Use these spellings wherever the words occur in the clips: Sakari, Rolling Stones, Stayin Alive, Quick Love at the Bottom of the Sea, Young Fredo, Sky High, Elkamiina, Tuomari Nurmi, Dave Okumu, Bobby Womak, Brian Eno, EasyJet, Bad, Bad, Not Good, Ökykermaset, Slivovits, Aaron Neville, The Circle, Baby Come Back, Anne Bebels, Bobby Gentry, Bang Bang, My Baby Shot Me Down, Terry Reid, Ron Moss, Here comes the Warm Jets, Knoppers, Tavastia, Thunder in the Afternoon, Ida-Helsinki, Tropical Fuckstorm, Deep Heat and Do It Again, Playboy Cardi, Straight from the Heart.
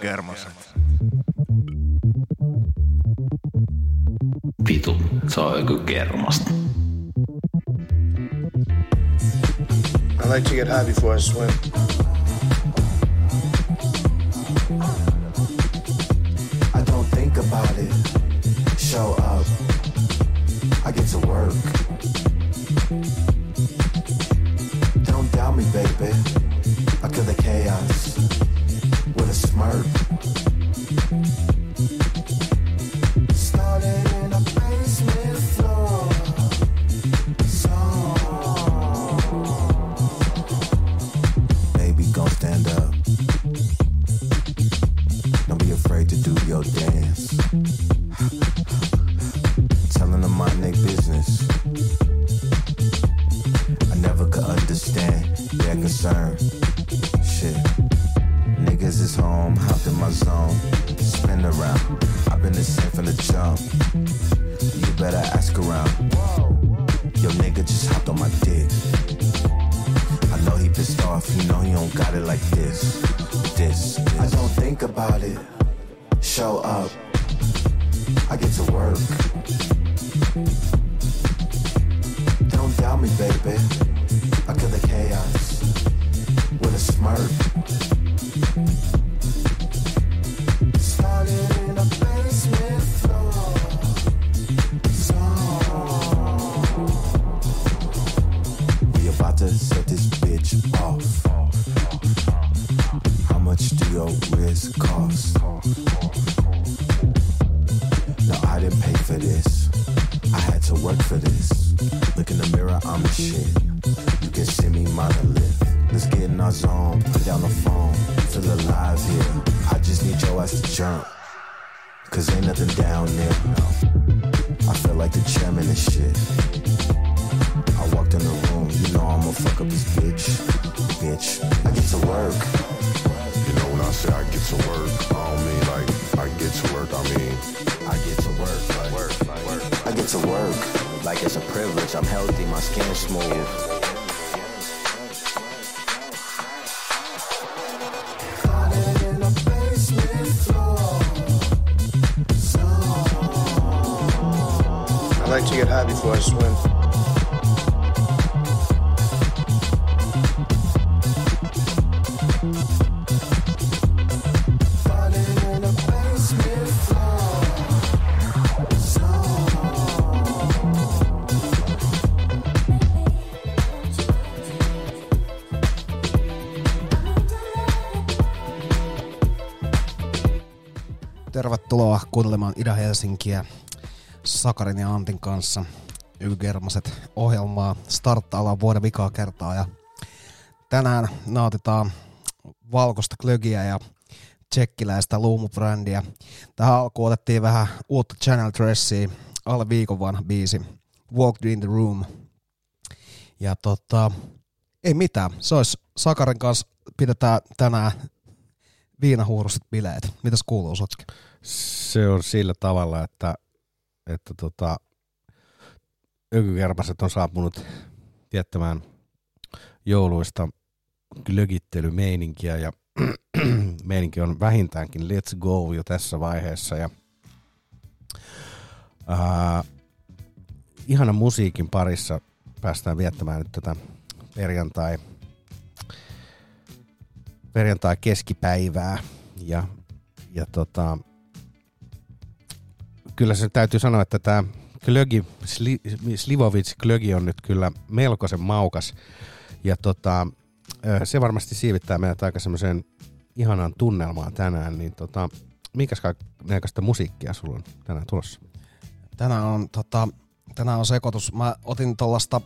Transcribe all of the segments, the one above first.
kermaset. Vitu, se on joku kermasta. I like to get high before I swim. I don't think about it. Show up. I get to work. Don't doubt me, baby. I kill the chaos with a smirk. Started in a basement floor. So, baby, gon' stand up. Don't be afraid to do your dance. Telling them mind their business. I never could understand their concern. Shit. Niggas is home, hopped in my zone. Spin around, I've been the same from the jump. You better ask around. Yo nigga just hopped on my dick. I know he pissed off, you know he don't got it like this. I don't think about it. Show up. I get to work. Don't doubt me, baby. I kill the chaos with a smirk. Started in a basement floor. So we about to set this bitch off. How much do your wrist cost? No, I didn't pay for this. I had to work for this. Look in the mirror, I'm the shit. You can send me monolith. Let's get in our zone, put down the phone, feel alive here. I just need your ass to jump, cause ain't nothing down there, no. I feel like the chairman and shit. I walked in the room, you know I'ma fuck up this bitch. I get to work. You know when I say I get to work, I don't mean like I get to work, I mean I get to work, like work. I get to work, like it's a privilege, I'm healthy, my skin's smooth. I like to get high before I swim. Tervetuloa kuuntelemaan Ida-Helsinkiä Sakarin ja Antin kanssa Ykermaset ohjelmaa starttaillaan vuoden vikaa kertaa ja tänään nautitaan valkoista klögiä ja tsekkiläistä luumubrändiä. Tähän alkuun otettiin vähän uutta Channel Dressia, alle viikon vanha biisi Walked in the Room. Ja ei mitään, se olisi Sakarin kanssa, pidetään tänään viinahuuruset bileet. Mitäs kuuluu, Sotski? Se on sillä tavalla, että ökykermaset on saapunut viettämään jouluista glögittelymeininkiä ja meininki on vähintäänkin let's go jo tässä vaiheessa ja ihana musiikin parissa päästään viettämään nyt tätä perjantai keskipäivää ja kyllä se täytyy sanoa, että tämä Klögi, Slivovic Klögi on nyt kyllä melkoisen maukas ja se varmasti siivittää meidät aika semmoiseen ihanaan tunnelmaan tänään, niin minkäs näköistä musiikkia sulla on tänään tulossa? Tänään on sekoitus. Mä otin tuollaista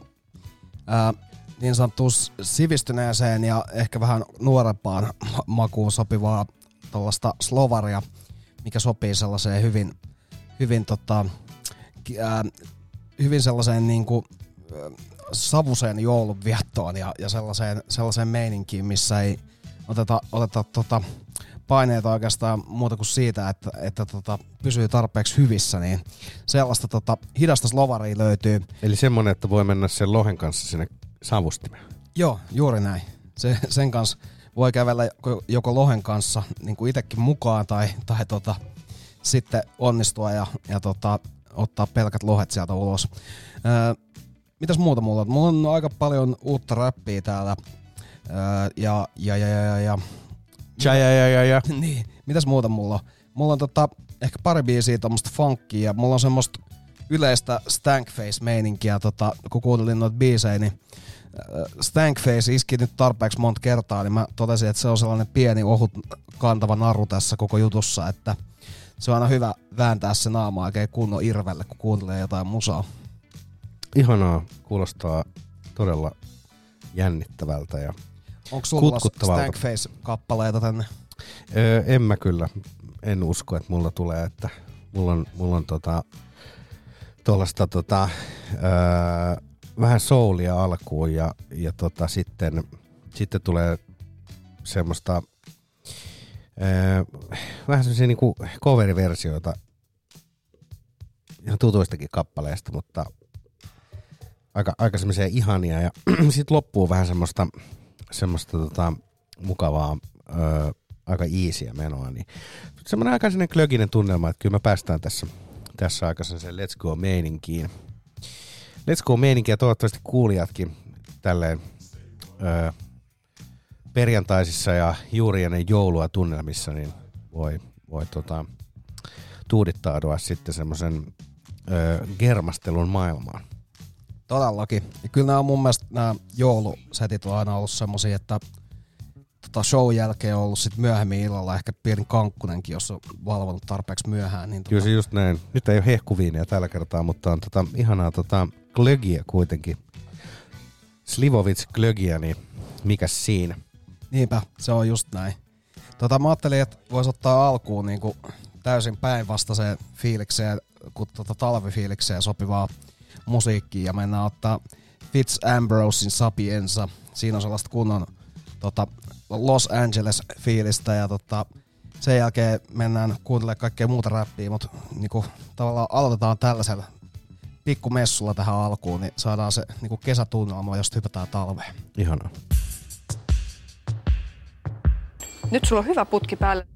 niin sanottua sivistyneeseen ja ehkä vähän nuorempaan makuun sopivaa tuollaista slovaria, mikä sopii sellaiseen hyvin sellaiseen niin kuin savuseen joulunviettoon ja sellaiseen meininkiin, missä ei oteta paineita oikeastaan muuta kuin siitä, että pysyy tarpeeksi hyvissä, niin sellaista hidasta slovaria löytyy. Eli semmoinen, että voi mennä sen lohen kanssa sinne savustimeen. Joo, juuri näin. Sen kanssa voi kävellä joko lohen kanssa niin kuin itsekin mukaan tai sitten onnistua ja ottaa pelkät lohet sieltä ulos. Mitäs muuta mulla on? Mulla on aika paljon uutta räppiä täällä. Niin, mitäs muuta mulla on? Mulla on ehkä pari biisiä tommoista funkia. Mulla on semmoista yleistä Stankface-meininkiä, kun kuuntelin noita biisejä, niin Stankface iski nyt tarpeeksi monta kertaa, niin mä totesin, että se on sellainen pieni ohut kantava naru tässä koko jutussa, että se on aina hyvä vääntää se naama oikein kunnon irvelle, kun kuuntelee jotain musaa. Ihanaa, kuulostaa todella jännittävältä ja kutkuttavalta. Onko sulla Stankface-kappaleita tänne? En mä kyllä, en usko, että mulla tulee, että mulla on vähän soulia alkuun ja sitten tulee semmoista vähän semmoisia niinku cover-versioita ihan tutuistakin kappaleista, mutta aika semmoisia ihania ja sitten loppuu vähän semmoista mukavaa aika easyä menoa, niin semmoinen aika semmoinen klöginen tunnelma, että kyllä me päästään tässä aika semmoiseen let's go meininkiin. Let's go meininkiä toivottavasti kuulijatkin tälleen perjantaisissa ja juuri ennen joulua tunnelmissa niin voi tuudittaudua sitten semmoisen germastelun maailmaan. Todellakin. Ja kyllä nämä on mun mielestä nämä joulusetit on aina ollut semmoisia, että show jälkeen on ollut sit myöhemmin illalla ehkä pieni kankkunenkin, jos on valvonut tarpeeksi myöhään. Niin kyllä se just näin. Nyt ei ole hehkuviineja tällä kertaa, mutta on ihanaa glögiä kuitenkin. Slivovits glögiä, niin mikäs siinä? Niinpä, se on just näin. Mä ajattelin, että vois ottaa alkuun niinku täysin päinvastaiseen fiilikseen, kun talvifiilikseen sopivaa musiikkia. Ja mennään ottaa Fitz Ambrosein Sapiensa. Siinä on sellaista kunnon Los Angeles-fiilistä ja sen jälkeen mennään kuuntelemaan kaikkea muuta räppiä, mutta niinku, tavallaan aloitetaan tällaisella pikkumessulla tähän alkuun, niin saadaan se niinku kesätunnelma, josta hypätään talveen. Ihanaa. Nyt sulla on hyvä putki päälle.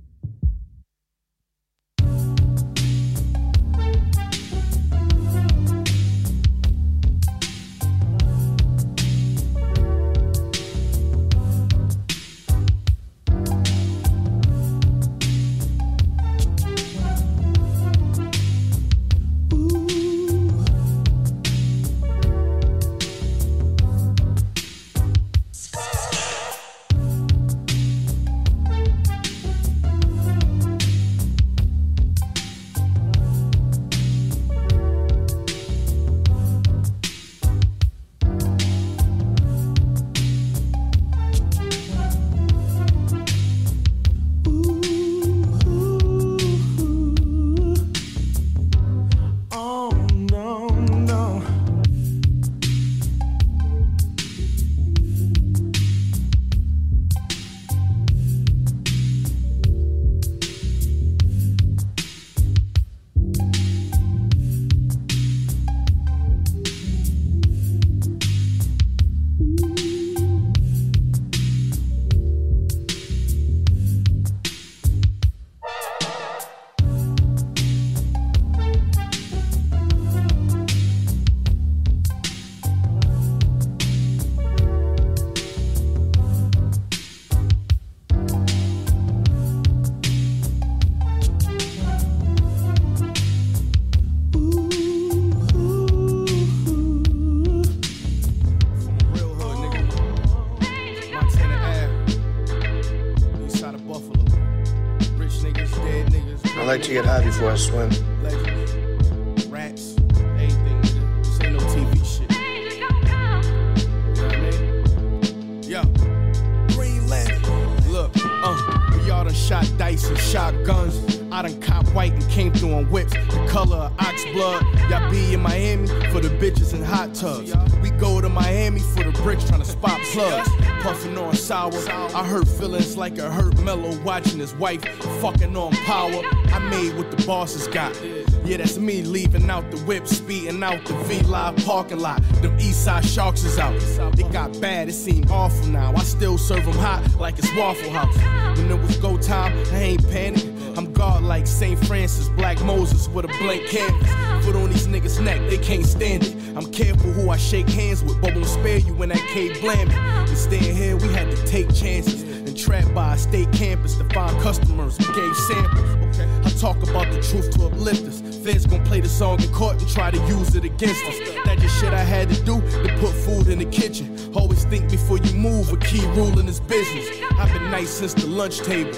To get high before I swim. Rats, anything. This ain't no TV shit. You know what I mean? Yo, Greenland. Look, we all done shot dice and shotguns. I done cop white and came through on whips. The color of ox blood. Y'all be in Miami for the bitches and hot tubs. We go to Miami for the bricks trying to spot plugs. Puffin' on sour. I hurt feelings like a hurt mellow watching his wife fucking on power. I made what the bosses got. Yeah, that's me leaving out the whip, speeding out the V-Live parking lot. Them Eastside Sharks is out. It got bad, it seemed awful now. I still serve them hot like it's Waffle House. When it was go time, I ain't panicking. I'm God like St. Francis, Black Moses with a blank canvas. Foot on these niggas' neck, they can't stand it. I'm careful who I shake hands with, but won't spare you when that cave blam me. Instead here, we had to take chances. Trapped by a state campus to find customers who gave samples. Okay. I talk about the truth to uplift us. Feds gon' play the song in court and try to use it against us. That just shit I had to do to put food in the kitchen. Always think before you move, a key rule in this business. I've been nice since the lunch table.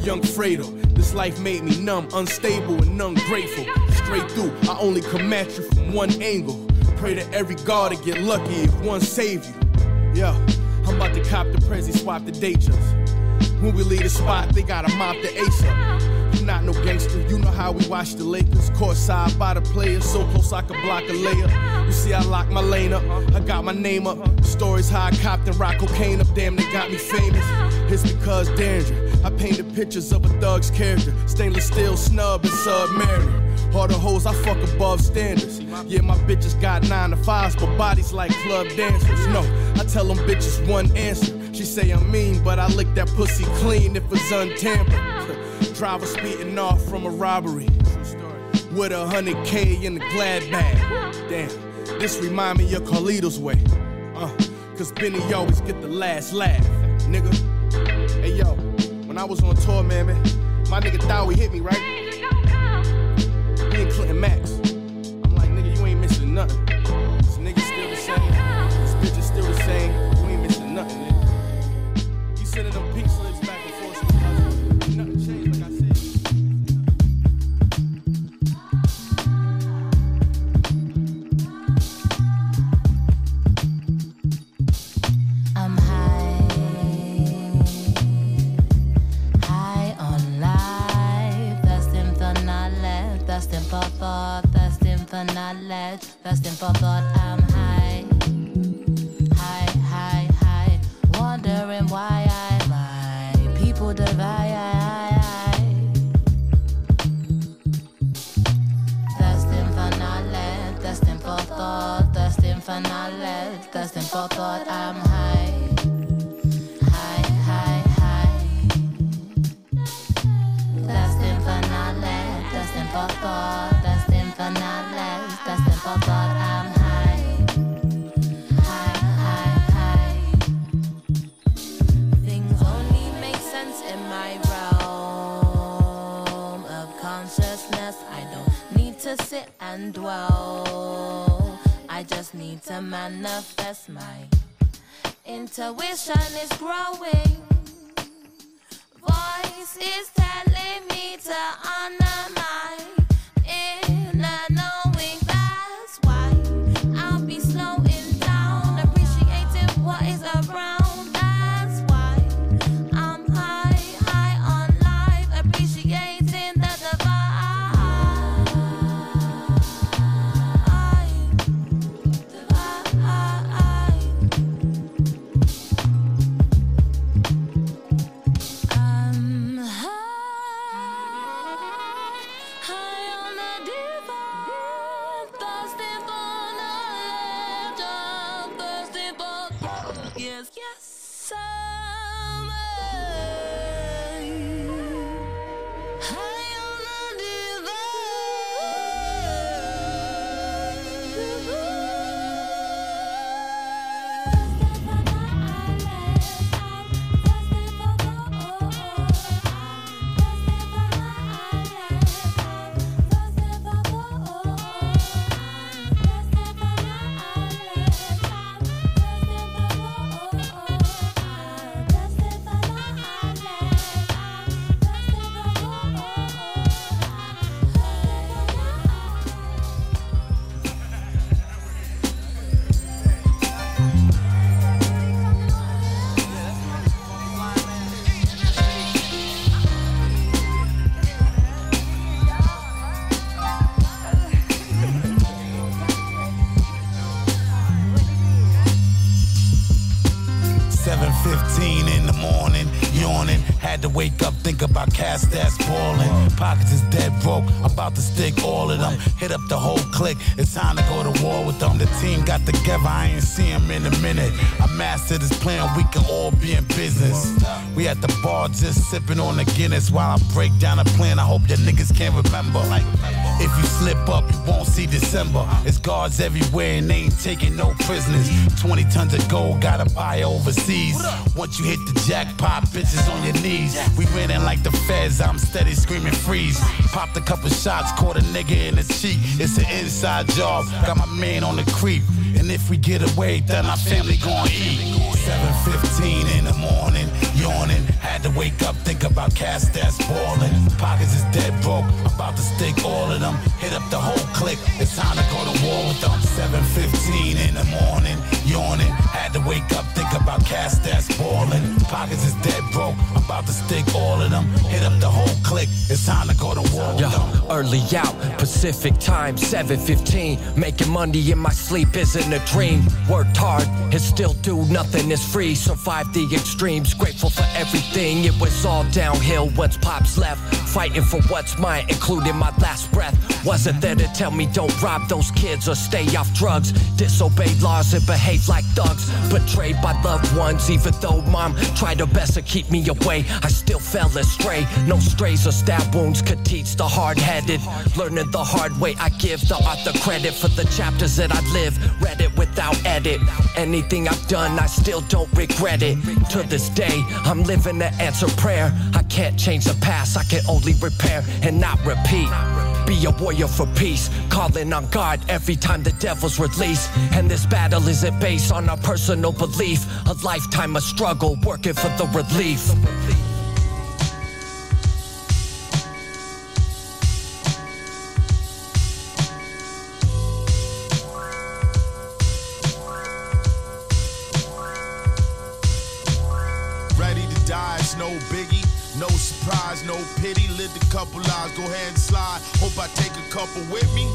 Young Fredo, this life made me numb, unstable and ungrateful. Straight through, I only come at you from one angle. Pray to every god to get lucky if one save you. Yeah, I'm about to cop the Prezi, swap the day just. When we leave the spot, they gotta mop the ace up. You not no gangster, you know how we watch the Lakers. Courtside by the players, so close I could block a layup. You see I lock my lane up, I got my name up. Stories how I copped and rock cocaine up, damn they got me famous. It's because danger, I painted pictures of a thug's character. Stainless steel, snub and submariner. All the hoes I fuck above standards. Yeah, my bitches got 9 to 5s, but bodies like club dancers. No, I tell them bitches one answer. She say I'm mean, but I lick that pussy clean if it's untampered. Driver speeding off from a robbery with 100K in the glad bag. Damn, this remind me of Carlito's way. Cause Benny always get the last laugh, nigga. Hey yo, when I was on tour, man, my nigga Dowie hit me, right? Clinton Max. I'm like, nigga, you ain't missing nothing. This nigga still the same. This bitch is still the same. You ain't missing nothing, nigga. You sending them pink slips back and forth. So nothing changed, like I said. I'm high. High on life. Thirsting for knowledge. Thirsting for thought, thirsting for knowledge, thirsting for thought. I'm high, high, high, high, wondering why my people divide. Thirsting for knowledge, thirsting for thought, thirsting for knowledge, thirsting for thought. I'm high, high, high, high, thirsting for knowledge. That's in for thought, that's in for knowledge, that's in for thought. I'm high, high, high, high. Things only make sense in my realm of consciousness. I don't need to sit and dwell. I just need to manifest. My intuition is growing. Voice is telling me to honor my inner knowing. That's why I'll be slowing down, appreciating what is around. That's why I'm high, high on life, appreciating the divine. had to wake up, think about cast ass ballin'. Pockets is dead broke, about to stick all of them. Hit up the whole clique, it's time to go to war with them. The team got together, I ain't seen them in a minute. I mastered this plan, we can all be in business. We at the bar just sipping on the Guinness while I break down a plan I hope your niggas can't remember. Like, if you slip up, you won't see December. It's guards everywhere and they ain't taking no prisoners. 20 tons of gold, gotta buy overseas. Once you hit the jackpot, bitches on your knees. We winning like the feds, I'm steady screaming freeze. Popped a couple shots, caught a nigga in the cheek. It's an inside job, got my man on the creep. And if we get away, then our family gon' eat. 7:15 in the morning, yawning. Had to wake up, think about cast ass ballin'. Pockets is dead broke, about to stick all of them. Hit up the whole clique, it's time to go to war with them. 7:15 in the morning, yawning. Had to wake up, think about cast ass ballin'. Pockets is dead broke, about to stick all of them. Hit up the whole clique, it's time to go to war with them. Early out, Pacific time, 7:15. Making money in my sleep isn't a dream. Worked hard, it still do nothing is free. Survived the extremes, grateful for everything. It was all downhill once Pops left. Fighting for what's mine, including my last breath. Wasn't there to tell me don't rob those kids or stay off drugs. Disobeyed laws and behaved like thugs. Betrayed by loved ones, even though mom tried her best to keep me away. I still fell astray. No strays or stab wounds could teach the hard-headed. Learning the hard way, I give the author credit for the chapters that I live. Read it without edit. Anything I've done, I still don't regret it. To this day, I'm living to answer prayer. I can't change the past, I can only repair and not repeat. Be a warrior for peace, calling on God every time the devil's released. And this battle isn't based on our personal belief. A lifetime of struggle, working for the relief. No pity, lived a couple lives, go ahead and slide. Hope I take a couple with me.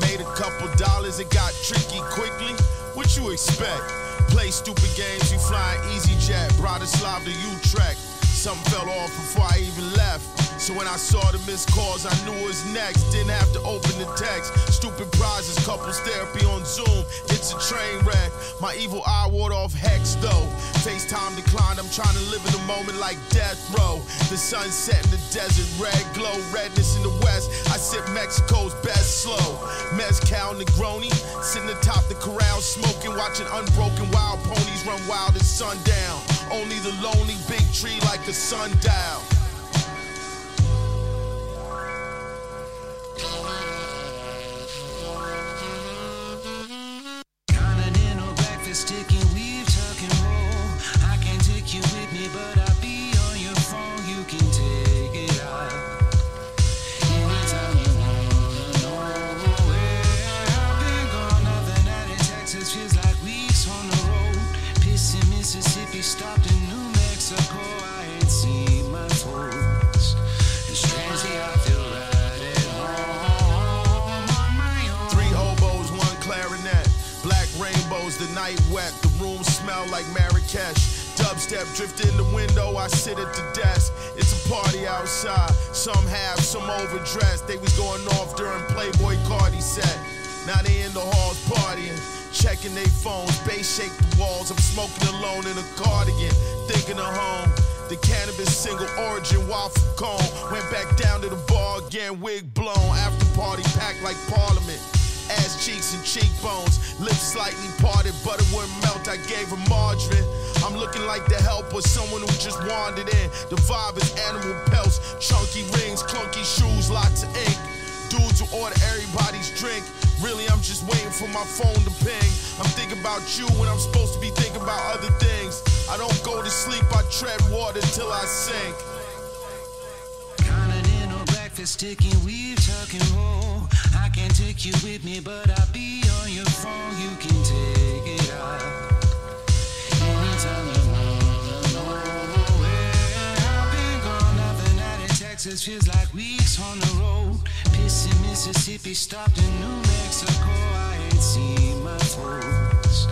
Made a couple dollars, it got tricky quickly. What you expect? Play stupid games, you flying EasyJet. Bratislava to Utrecht. Something fell off before I even left. So when I saw the missed calls, I knew it was next. Didn't have to open the text. Stupid prizes, couples therapy on Zoom. It's a train wreck. My evil eye ward off hex though. FaceTime declined. I'm trying to live in the moment like death row. The sunset in the desert, red glow, redness in the west. I sip Mexico's best slow. Mezcal Negroni, sitting atop the corral, smoking, watching unbroken wild ponies run wild at sundown. Only the lonely big tree like the sundial. Drift in the window, I sit at the desk. It's a party outside. Some have, some overdressed. They was going off during Playboy Cardi set. Now they in the halls partying, checking their phones. Bass shake the walls. I'm smoking alone in a cardigan, thinking of home. The cannabis single origin waffle cone. Went back down to the bar again, wig blown. After party packed like Parliament. Ass cheeks and cheekbones, lips slightly parted, butter wouldn't melt, I gave her margarine. I'm looking like the help or someone who just wandered in. The vibe is animal pelts, chunky rings, clunky shoes, lots of ink. Dudes who order everybody's drink. Really, I'm just waiting for my phone to ping. I'm thinking about you when I'm supposed to be thinking about other things. I don't go to sleep, I tread water till I sink. Continental breakfast, chicken, weave, tuck and roll. I can't take you with me, but I'll be on your phone. You can take it out anytime you wanna know where I've been gone. Another night in Texas feels like weeks on the road. Pissing Mississippi, stopped in New Mexico. I ain't seen my folks.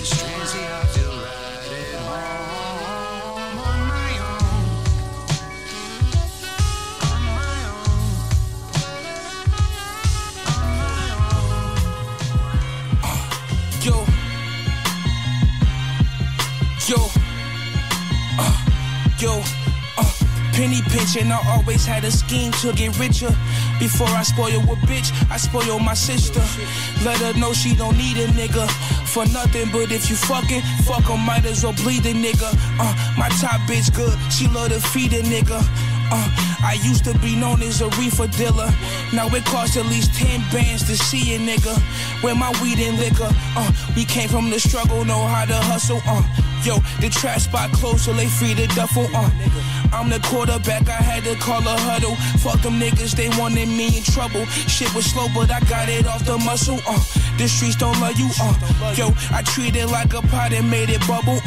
It's strangely I feel right at home on my own. yo. Penny pinching, I always had a scheme to get richer. Before I spoil a bitch, I spoil my sister. Let her know she don't need a nigga for nothing. But if you fucking, fuck her, might as well bleed a nigga. My top bitch good, she love to feed a nigga. I used to be known as a reefer dealer. Now it costs at least 10 bands to see a nigga. Where my weed and liquor. We came from the struggle, know how to hustle. Yo, the trash spot closed, so they free to duffel. I'm the quarterback, I had to call a huddle. Fuck them niggas, they wanted me in trouble. Shit was slow, but I got it off the muscle. The streets don't love you. Yo, I treat it like a pot and made it bubble.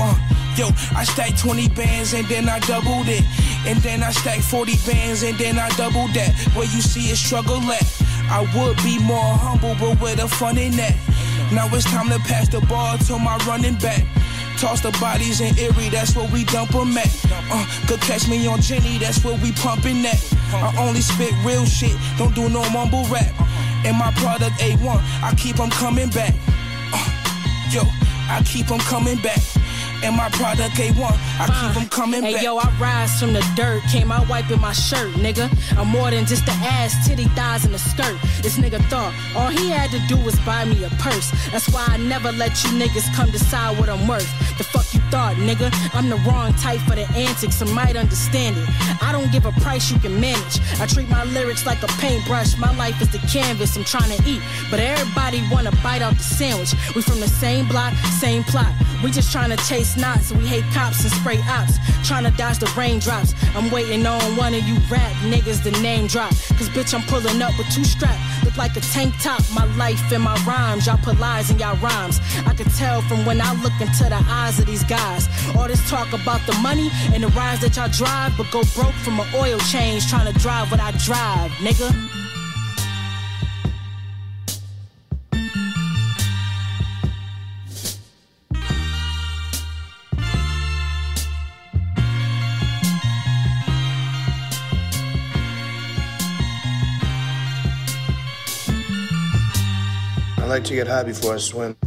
Yo, I stacked 20 bands and then I doubled it. And then I stacked 40 bands and then I doubled that. Where you see a struggle at. I would be more humble, but where the fun in that? Now it's time to pass the ball to my running back. Toss the bodies in Erie, that's where we dump them at. Could catch me on Jenny, that's where we pumping at. I only spit real shit, don't do no mumble rap. And my product A1, I keep them coming back. Yo, I keep them coming back. And my product A1, I keep them coming back. Hey yo, I rise from the dirt, came out wiping my shirt, nigga. I'm more than just the ass, titty, thighs, and a skirt. This nigga thought all he had to do was buy me a purse. That's why I never let you niggas come decide what I'm worth. The fuck you thought, nigga? I'm the wrong type for the antics, I might understand it. I don't give a price you can manage. I treat my lyrics like a paintbrush, my life is the canvas I'm trying to eat. But everybody want to bite out the sandwich. We from the same block, same plot. We just trying to chase knots, we hate cops and spray ops, trying to dodge the raindrops. I'm waiting on one of you rap niggas to name drop, cause bitch I'm pulling up with two straps, look like a tank top, my life and my rhymes, y'all put lies in y'all rhymes. I could tell from when I look into the eyes of these guys, all this talk about the money and the rides that y'all drive, but go broke from an oil change, trying to drive what I drive, nigga. I like to get high before I swim.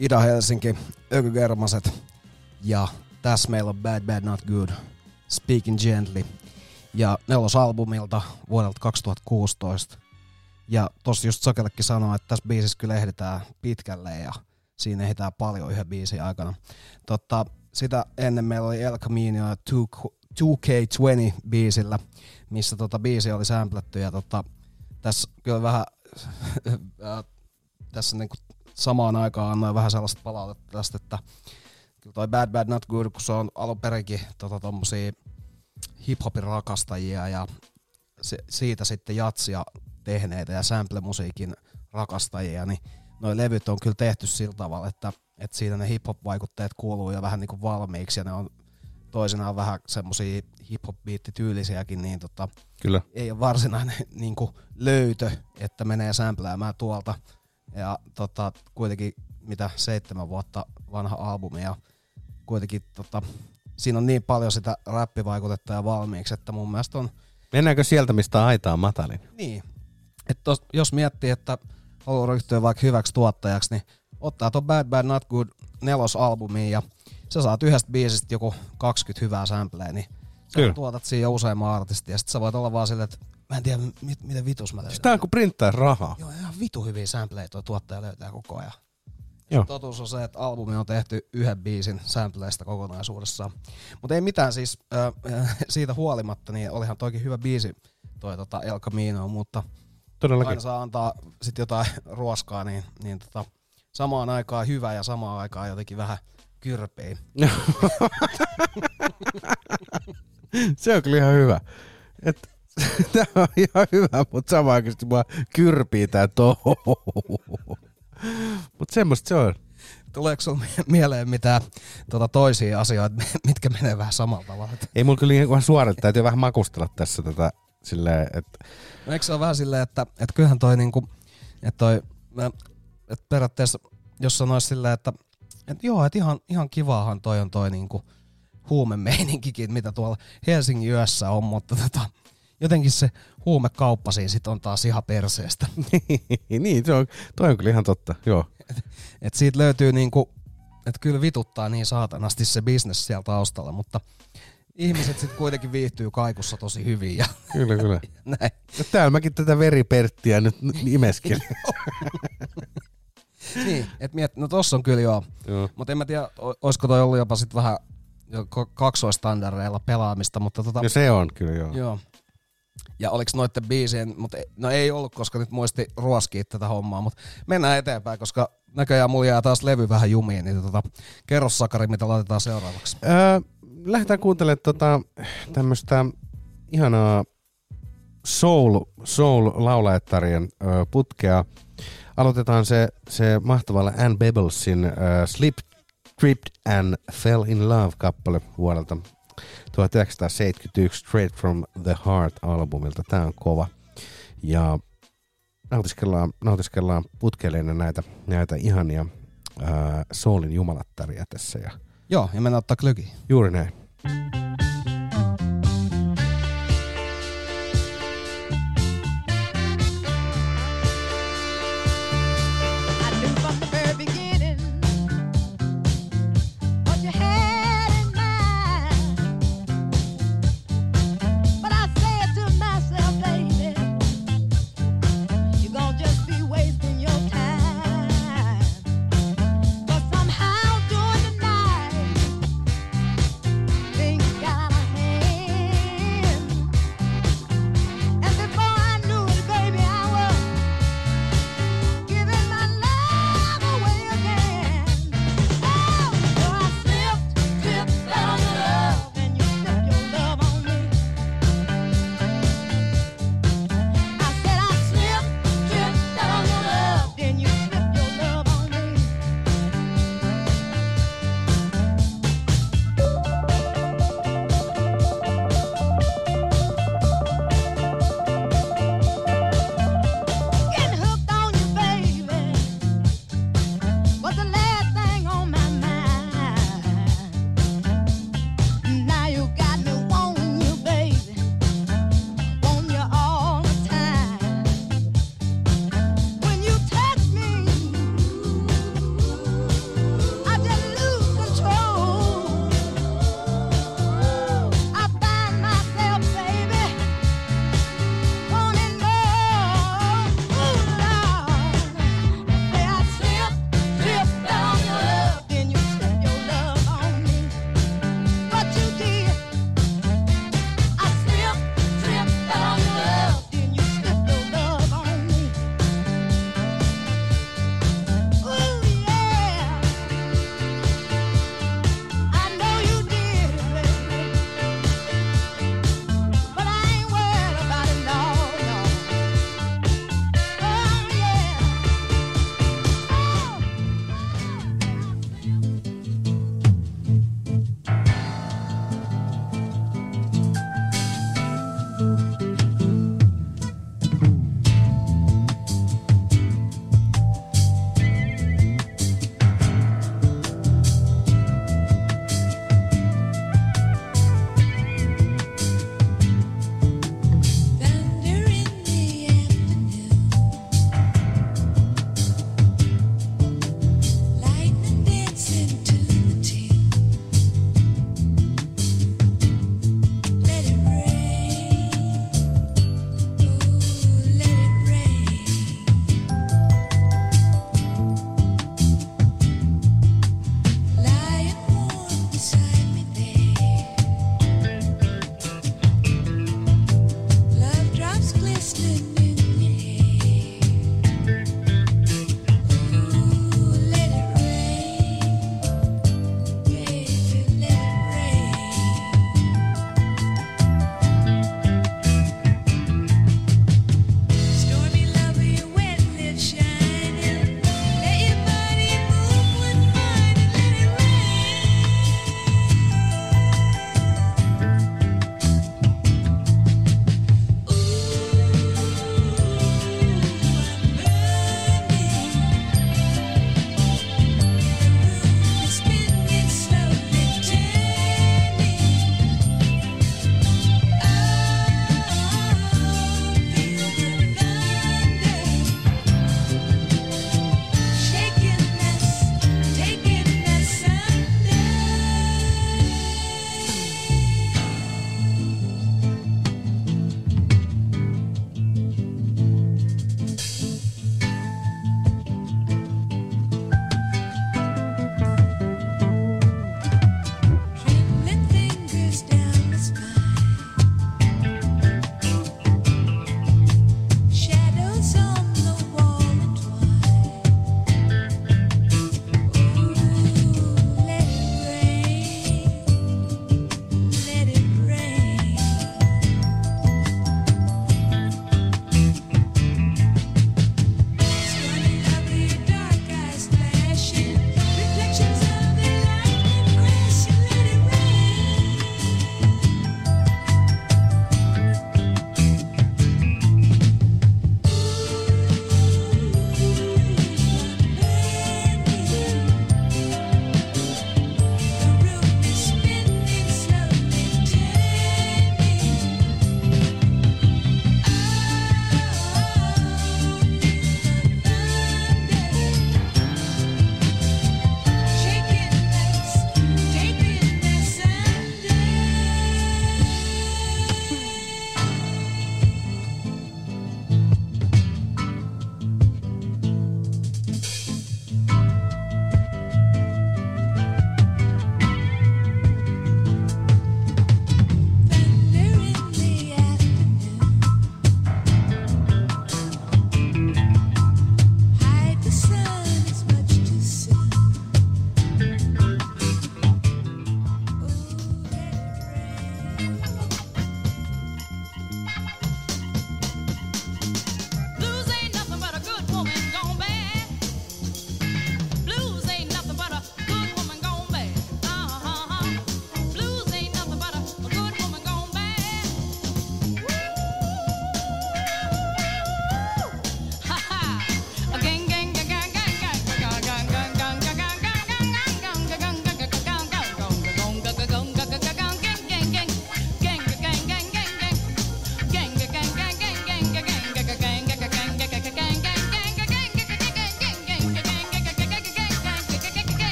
Ida-Helsinki, Ökygermaset ja tässä meillä on Bad, Bad, Not Good, Speaking Gently ja nelosalbumilta vuodelta 2016. Ja tossa just Sakellekin sanoo, että tässä biisissä kyllä ehditään pitkälle ja siinä ehditään paljon yhden biisin aikana. Sitä ennen meillä oli Elkamiina 2K20 biisillä, missä biisi oli sämplätty ja tässä kyllä vähän tässä niinku samaan aikaan annoin vähän sellaista palautetta tästä, että kyllä toi Bad Bad Not Good, kun se on alunperinkin tommosia hiphopin rakastajia ja siitä sitten jatsia tehneitä ja samplemusiikin rakastajia, niin noi levyt on kyllä tehty sillä tavalla, että siinä ne hiphop-vaikutteet kuuluu jo vähän niinku valmiiksi ja ne on toisinaan vähän semmosia hip-hop-biittityylisiäkin, niin kyllä. Ei ole varsinainen niinku löytö, että menee sämpläämään tuolta. Ja kuitenkin mitä 7 vuotta vanha albumi ja kuitenkin siinä on niin paljon sitä räppivaikutetta ja valmiiksi, että mun mielestä on... Mennäänkö sieltä, mistä aita on matalin? Niin. Että jos miettii, että haluaa ryhtyä vaikka hyväksi tuottajaksi, niin ottaa ton Bad Bad Not Good 4-albumiin ja sä saat yhdestä biisistä joku 20 hyvää sampleja, niin sä tuotat siinä jo useamman artistin ja sit sä voit olla vaan silleen, että mä en tiedä miten vitus mä löydän. Sitä on kun printtää rahaa. Joo, ihan vitu hyviä sampleja toi tuottaja löytää koko ajan. Joo. Totuus on se, että albumi on tehty yhden biisin sampleista kokonaisuudessaan. Mutta ei mitään siis siitä huolimatta, niin olihan toikin hyvä biisi toi Elkamiina, mutta todellakin. Aina saa antaa sit jotain ruoskaa, niin samaan aikaan hyvä ja samaan aikaan jotenkin vähän kyrpein. Se on kyllä ihan hyvä. Tämä on ihan hyvä, mutta samaan aikaan mua kyrpii tää touhu. Mutta semmoista se on. Tuleeko sun mieleen mitään toisia asioita, mitkä menee vähän samalla tavalla? Ei mulla kyllä ihan suorilta, täytyy vähän makustella tässä tätä silleen, että... No eikö se ole vähän silleen, että kyllähän toi niinku, että periaatteessa jos sanois silleen, että joo, että ihan kivaahan toi on toi niinku huumemeininkikin, mitä tuolla Helsingin yössä on, mutta jotenkin se huumekauppa siinä sit on taas ihan perseestä. Niin, toi on kyllä ihan totta, joo. Et siitä löytyy niinku, että kyllä vituttaa niin saatanasti se bisnes siellä taustalla, mutta ihmiset sit kuitenkin viihtyy kaikussa tosi hyvin. Ja kyllä. Näin. No täällä mäkin tätä veriperttiä nyt imeskelin. Niin, et no tossa on kyllä joo. Mut en mä tiedä, oisko toi ollut jopa sit vähän kaksoistandardeilla pelaamista, mutta . Ja se on kyllä joo. Ja oliks noitten biisien, mutta no ei ollut, koska nyt muisti ruoskii tätä hommaa, mutta mennään eteenpäin, koska näköjään mulla jää taas levy vähän jumiin, niin kerro Sakari, mitä laitetaan seuraavaksi. Lähdetään kuuntelemaan tämmöstä ihanaa soul-laulajattarien putkea. Aloitetaan se mahtavalla Anne Bebelsin Sleep, Tripped and Fell in Love-kappale vuodelta 1971 Straight from the Heart-albumilta. Tää on kova. Ja nautiskellaan putkeleina näitä ihania soulin jumalattaria tässä. Joo, ja mennään ottaa klökiin. Juuri näin. Thank you.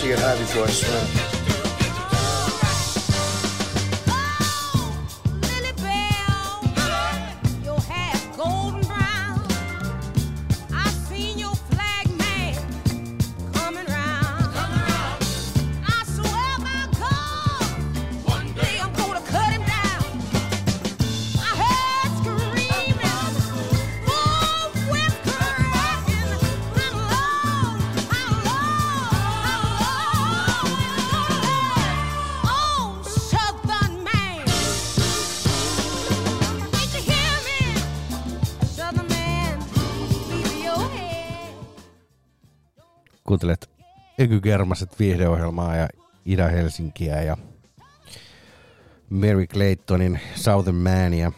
to get high before I swim. Kuuntelet Ekykermaset viihdeohjelmaa ja Ida-Helsinkiä ja Merry Claytonin Southern Mania.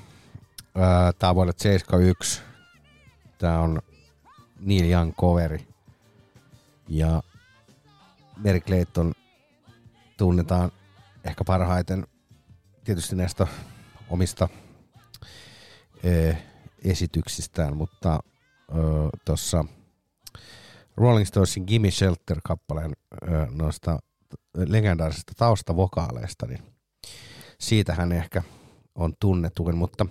Tää on vuodet 71. Tää on Neil Young coveri. Ja Merry Clayton tunnetaan ehkä parhaiten tietysti näistä omista esityksistään, mutta tuossa Rolling Stonesin Gimme Shelter-kappaleen noista legendaarisista taustavokaaleista, niin siitähän ehkä on tunnetuin, mutta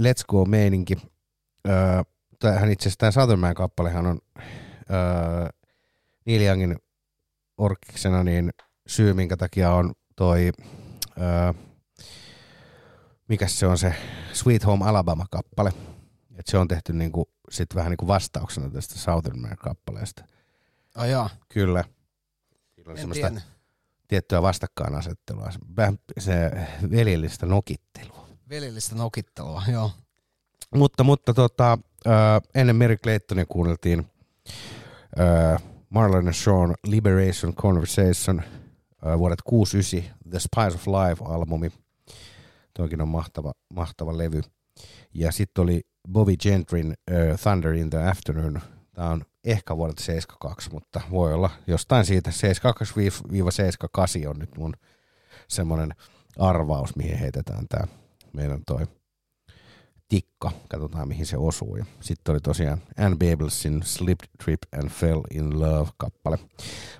Let's Go-meininki, tämähän itse asiassa tämä Southern Man-kappalehan on Neil Youngin orkiksena niin syy, minkä takia on toi, mikäs se on se Sweet Home Alabama-kappale, että se on tehty niinku sitten vähän niinku vastauksena tästä Southern Man-kappaleesta. Ajaa. Kyllä. Sillä on semmoista tiettyä vastakkainasettelua. Vähän se veljellistä nokittelua. Veljellistä nokittelua, joo. Mutta ennen Merry Claytonia kuunneltiin Marlon and Sean Liberation Conversation vuodet 69 The Spice of Life-albumi. Toikin on mahtava levy. Ja sitten oli Bobby Gentryn Thunder in the Afternoon. Tämä on ehkä vuodelta 72, mutta voi olla jostain siitä. 72-78 on nyt mun semmoinen arvaus, mihin heitetään tämä meidän toi tikka. Katsotaan, mihin se osuu. Ja sitten oli tosiaan Anne Bebelsin Sleep, Tripped and Fell in Love-kappale.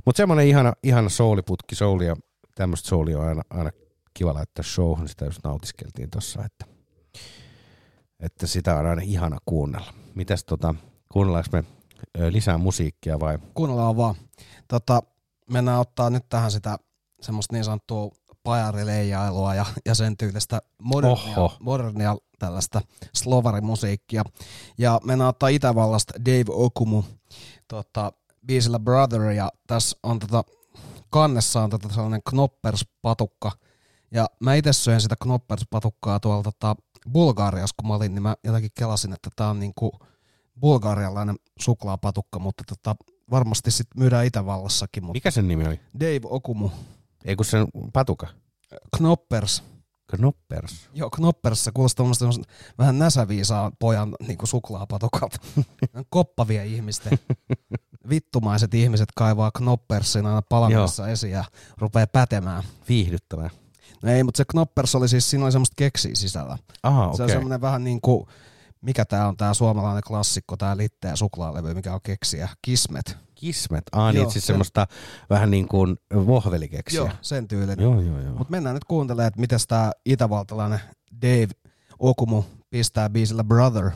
Mutta semmoinen ihana souliputki, soulia. Tämmöistä soulia on aina kiva laittaa showhun. Sitä just nautiskeltiin tossa, että sitä on aina ihana kuunnella. Mitäs kuunnellaanko me lisää musiikkia vai? Kuunnellaan vaan. Mennään ottaa nyt tähän sitä semmoista niin sanottua pajarileijailua ja sen tyylistä modernia tällaista slovarimusiikkia. Ja mennään ottaa Itävallasta Dave Okumu biisillä Brother, ja tässä on kannessa on sellainen knopperspatukka. Ja mä itse söin sitä knopperspatukkaa tuolla Bulgariassa, kun mä olin, niin mä jotenkin kelasin, että tää on niinku bulgarialainen suklaapatukka, mutta varmasti sit myydään Itävallassakin. Mutta mikä sen nimi oli? Dave Okumu. Ei kun sen patuka? Knoppers. Knoppers? Joo, Knoppers. Se kuulostaa vähän näsäviisaa pojan niinku suklaapatukalta. Koppavia ihmisten. Vittumaiset ihmiset kaivaa Knoppersin aina palamassa esiin ja rupeaa pätemään. Viihdyttävää. No ei, mutta se Knoppers oli siis, siinä oli semmoista keksiä sisällä. Aha, okei. Se on semmoinen vähän niin kuin, mikä tää on tää suomalainen klassikko, tää litteä suklaalevy, mikä on keksiä. Kismet. Kismet, niin siis semmoista vähän niin kuin vohvelikeksiä. Joo, sen tyylinen. Joo. Mutta mennään nyt kuuntelemaan, että mitäs tää itävaltalainen Dave Okumu pistää biisillä Brother.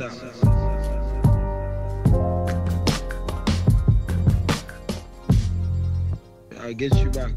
itself. I'll get you back.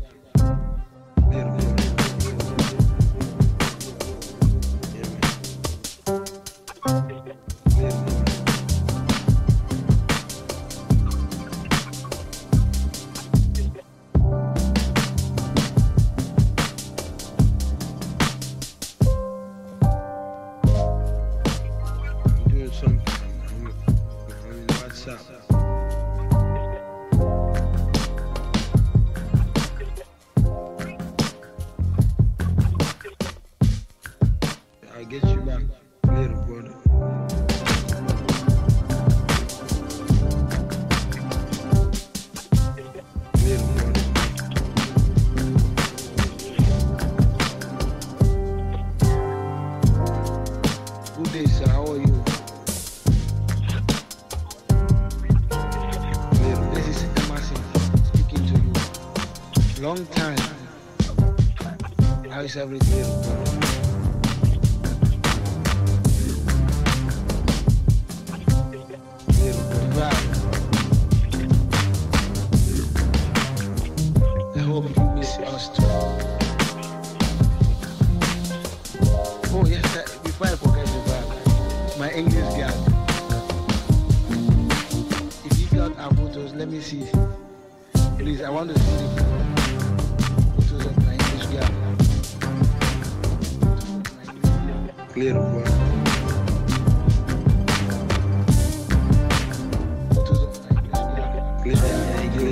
Long time. How is everything? I hope you miss us too. Oh yes, before I forget the vibe, my English guy. If you got our photos, let me see. Please, I want to see the photos of my English girl. Clear of work. Photos of my English girl.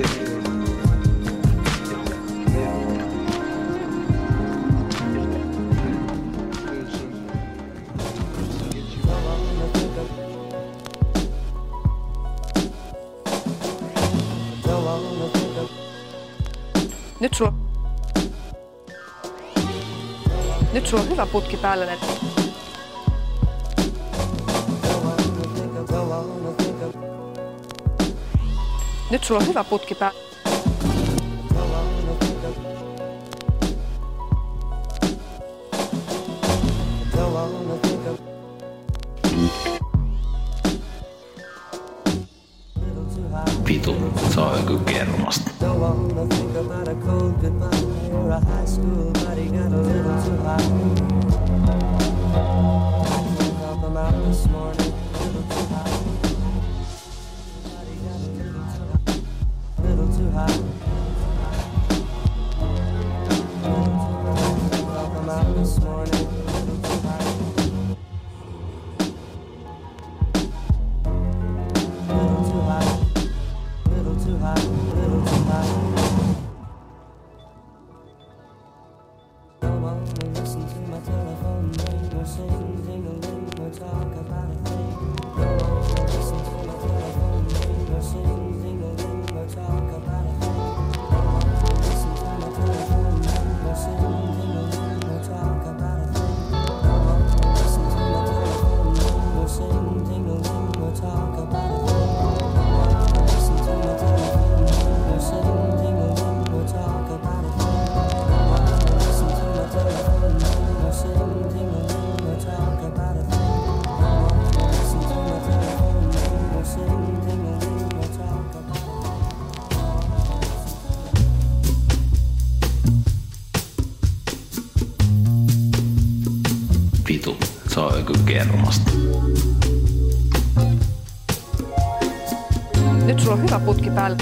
Clear of Nyt sulla on hyvä putki päällä. Nyt sulla on hyvä putki päällä. Vitu, se on joku kermasta. Nyt sulla on hyvä putki päällä.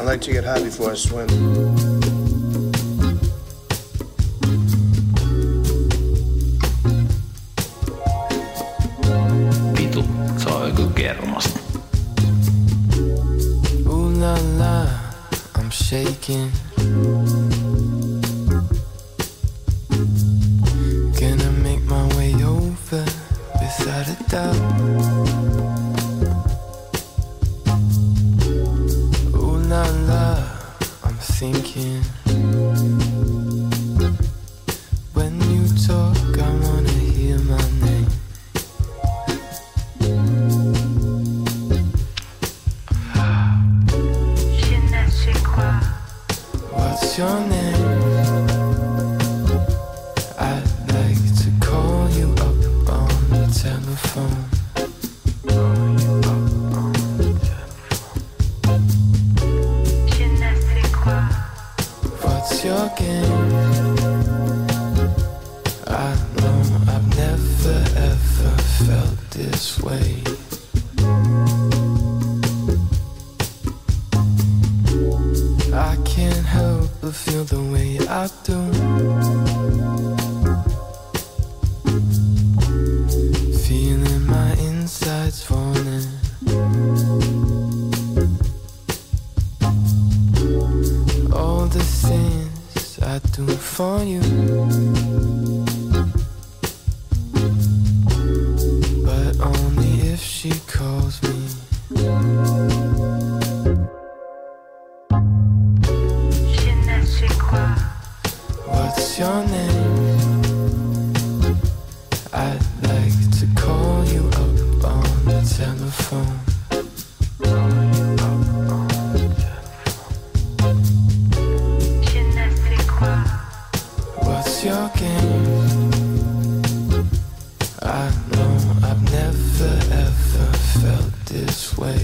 I like to get high before I swim. Vitu, se on joku kermasta. Ooh la la, I'm shaking. What's your name? I've blown. I've never ever felt this way. I can't help but feel the way I do. Feeling my insides falling. All the things I do for you, but only if she calls me. What's your name? I'd like to call you up on the telephone. What's your game? I know I've never ever felt this way.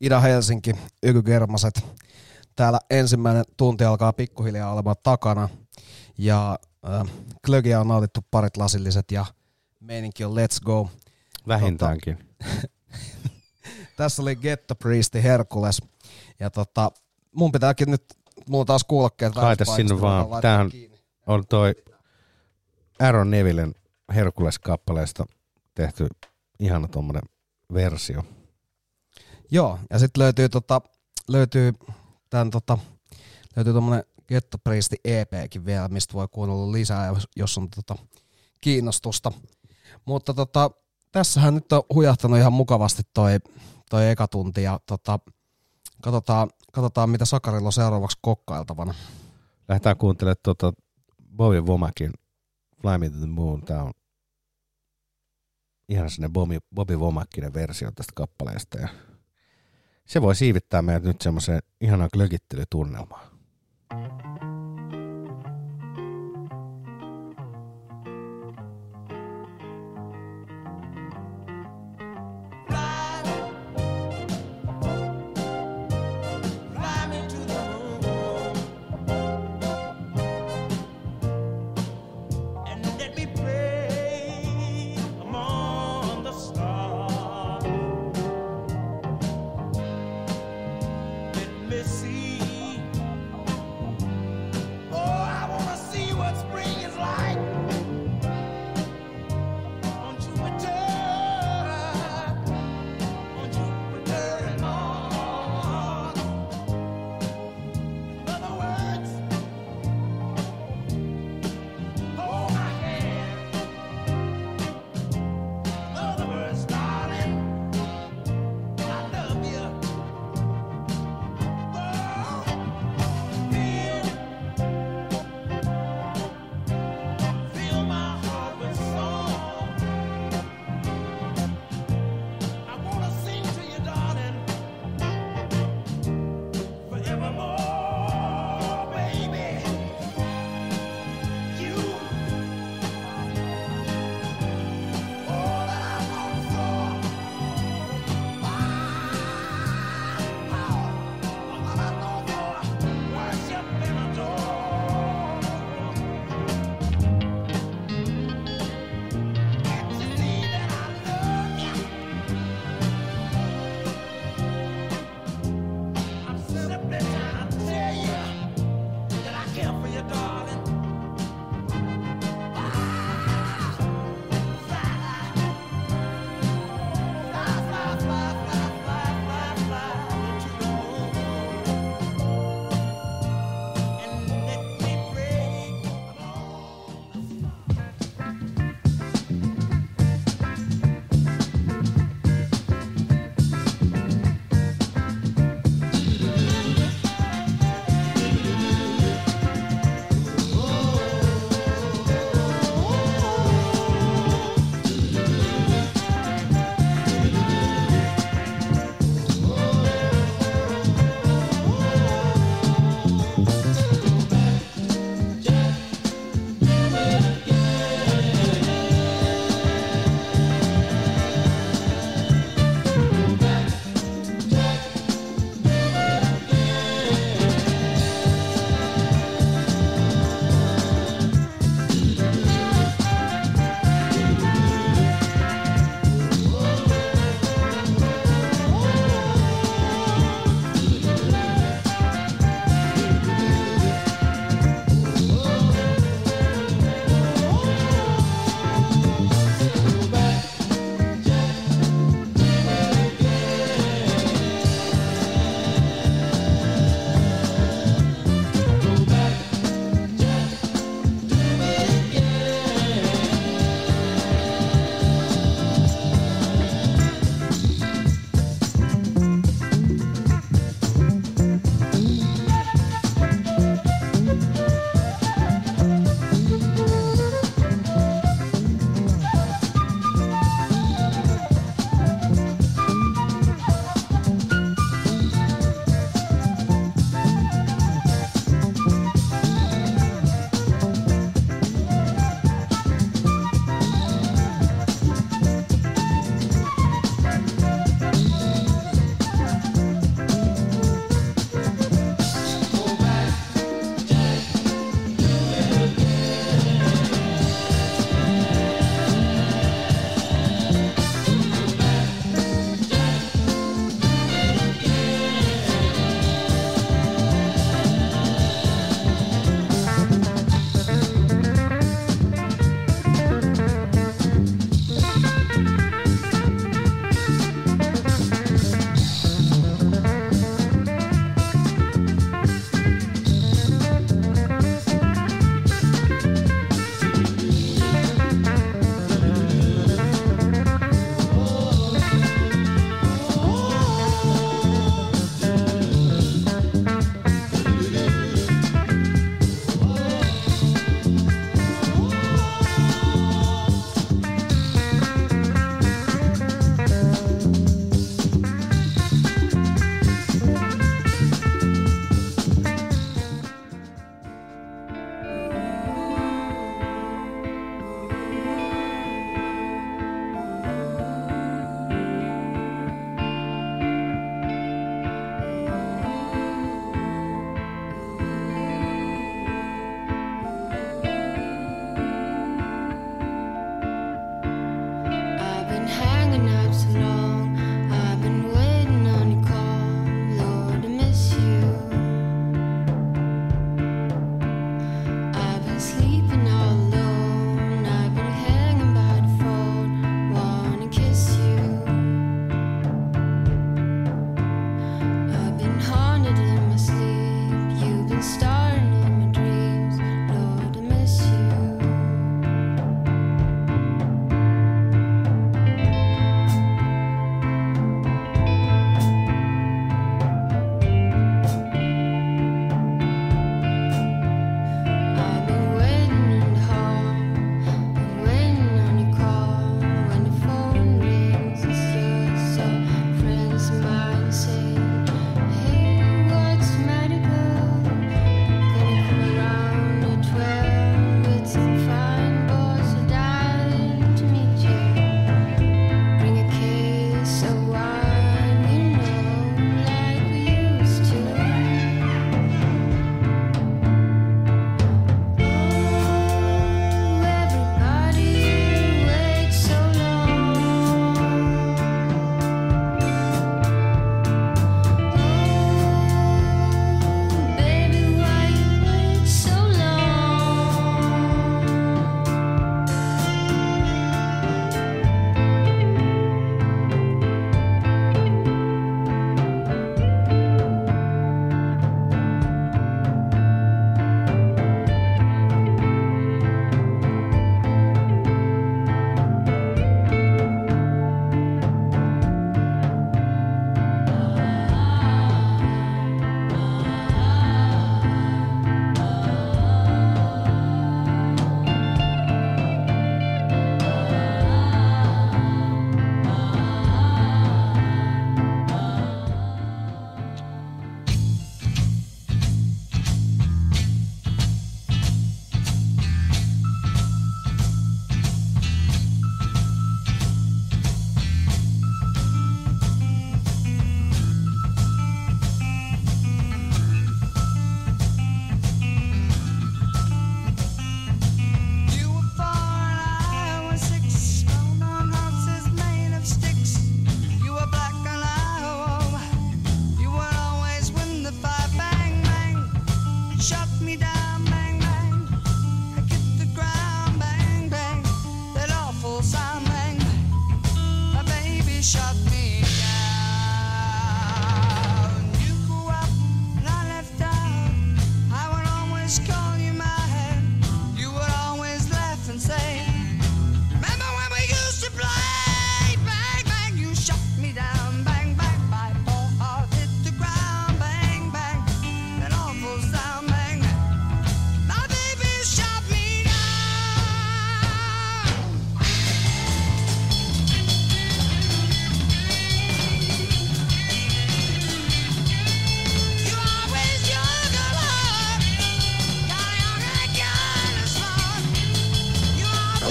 Ida-Helsinki, Ykykermaset. Täällä ensimmäinen tunti alkaa pikkuhiljaa olemaan takana ja klögiä on nautittu parit lasilliset ja meininki on let's go. Vähintäänkin. Tässä oli Get the Priest Hercules ja mun pitääkin nyt, mulla taas kuulokkeet. Laita sinne vaan, tämähän on toi Aaron Nevillen Hercules-kappaleesta tehty ihana tommonen versio. Joo, ja sit löytyy tommonen Get the Priest EPkin vielä, mistä voi kuunnella lisää, jos on kiinnostusta. Mutta tässähän nyt on hujahtanut ihan mukavasti toi eka tunti, ja katsotaan mitä Sakarilla on seuraavaksi kokkailtavana. Lähdetään kuuntelemaan Bobby Womakin Fly Me to the Moon. Tää on ihan sinne Bobby Womakkinen versio tästä kappaleesta, ja se voi siivittää meidät nyt semmoiseen ihanaan klökittelytunnelmaan.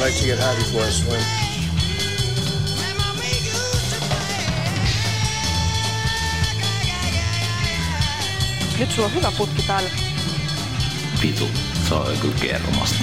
like to get high before I swim. Nyt sulla on hyvä putki päällä. Vitu, se on kyllä kermasta.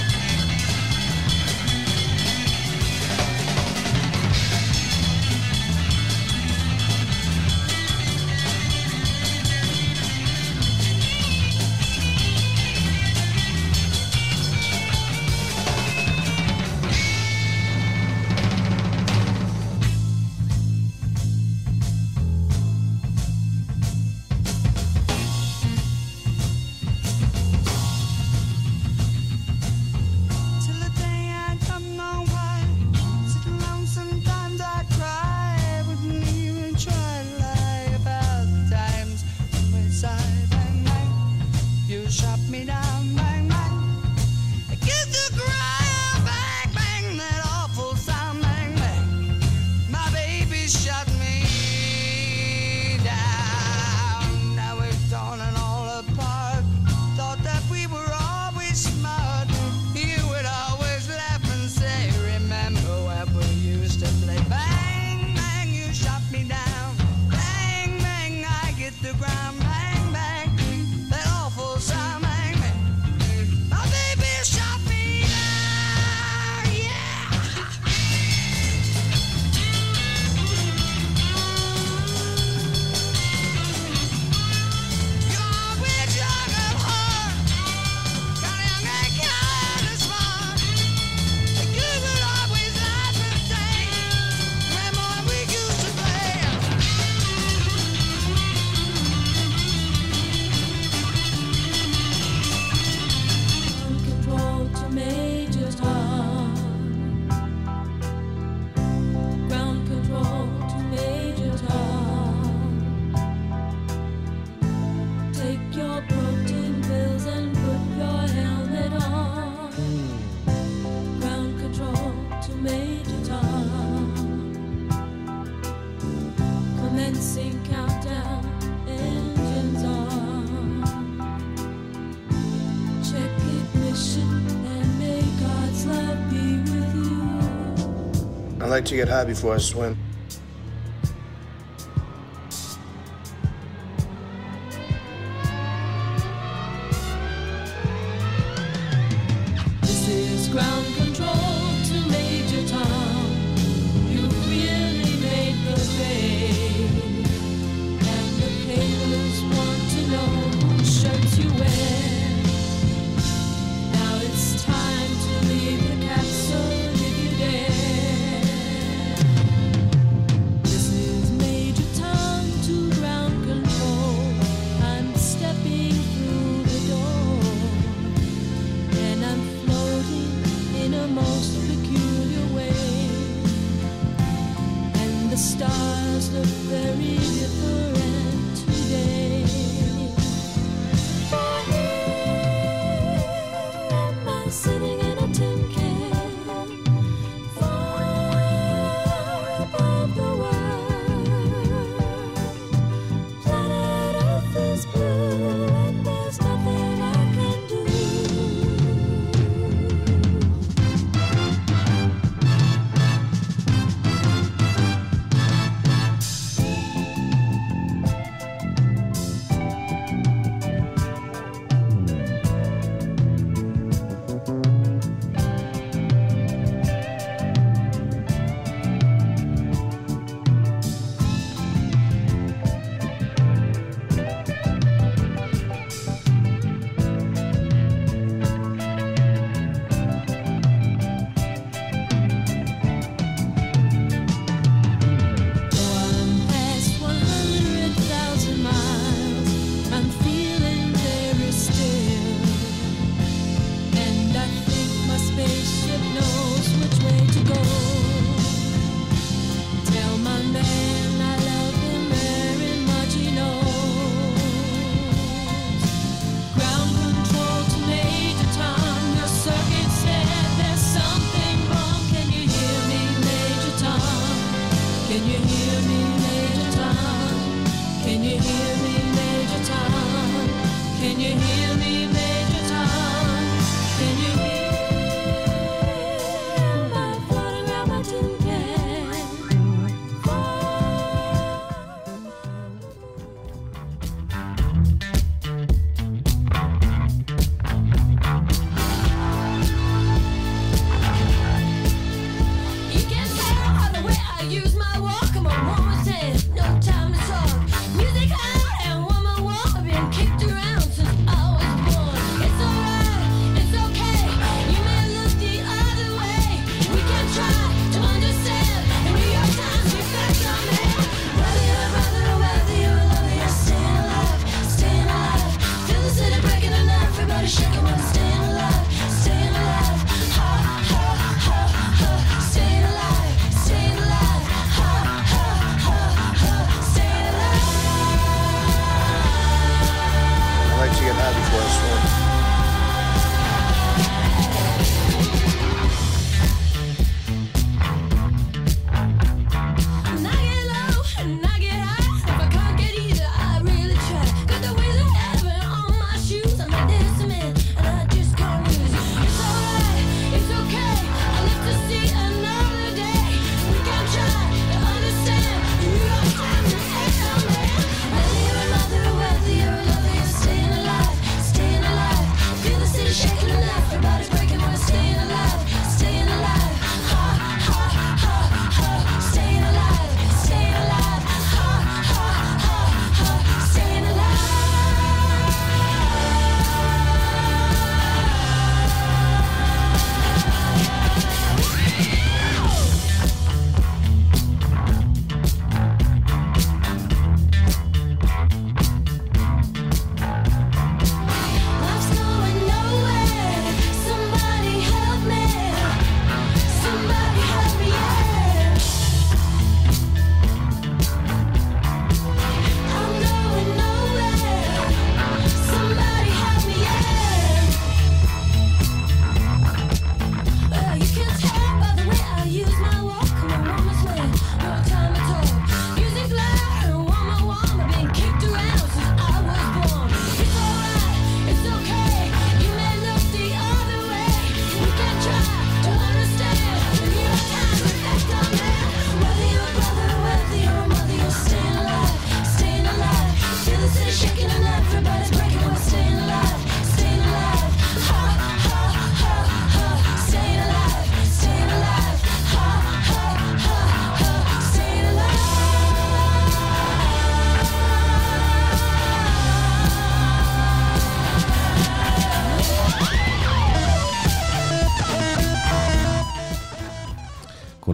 I like to get high before I swim.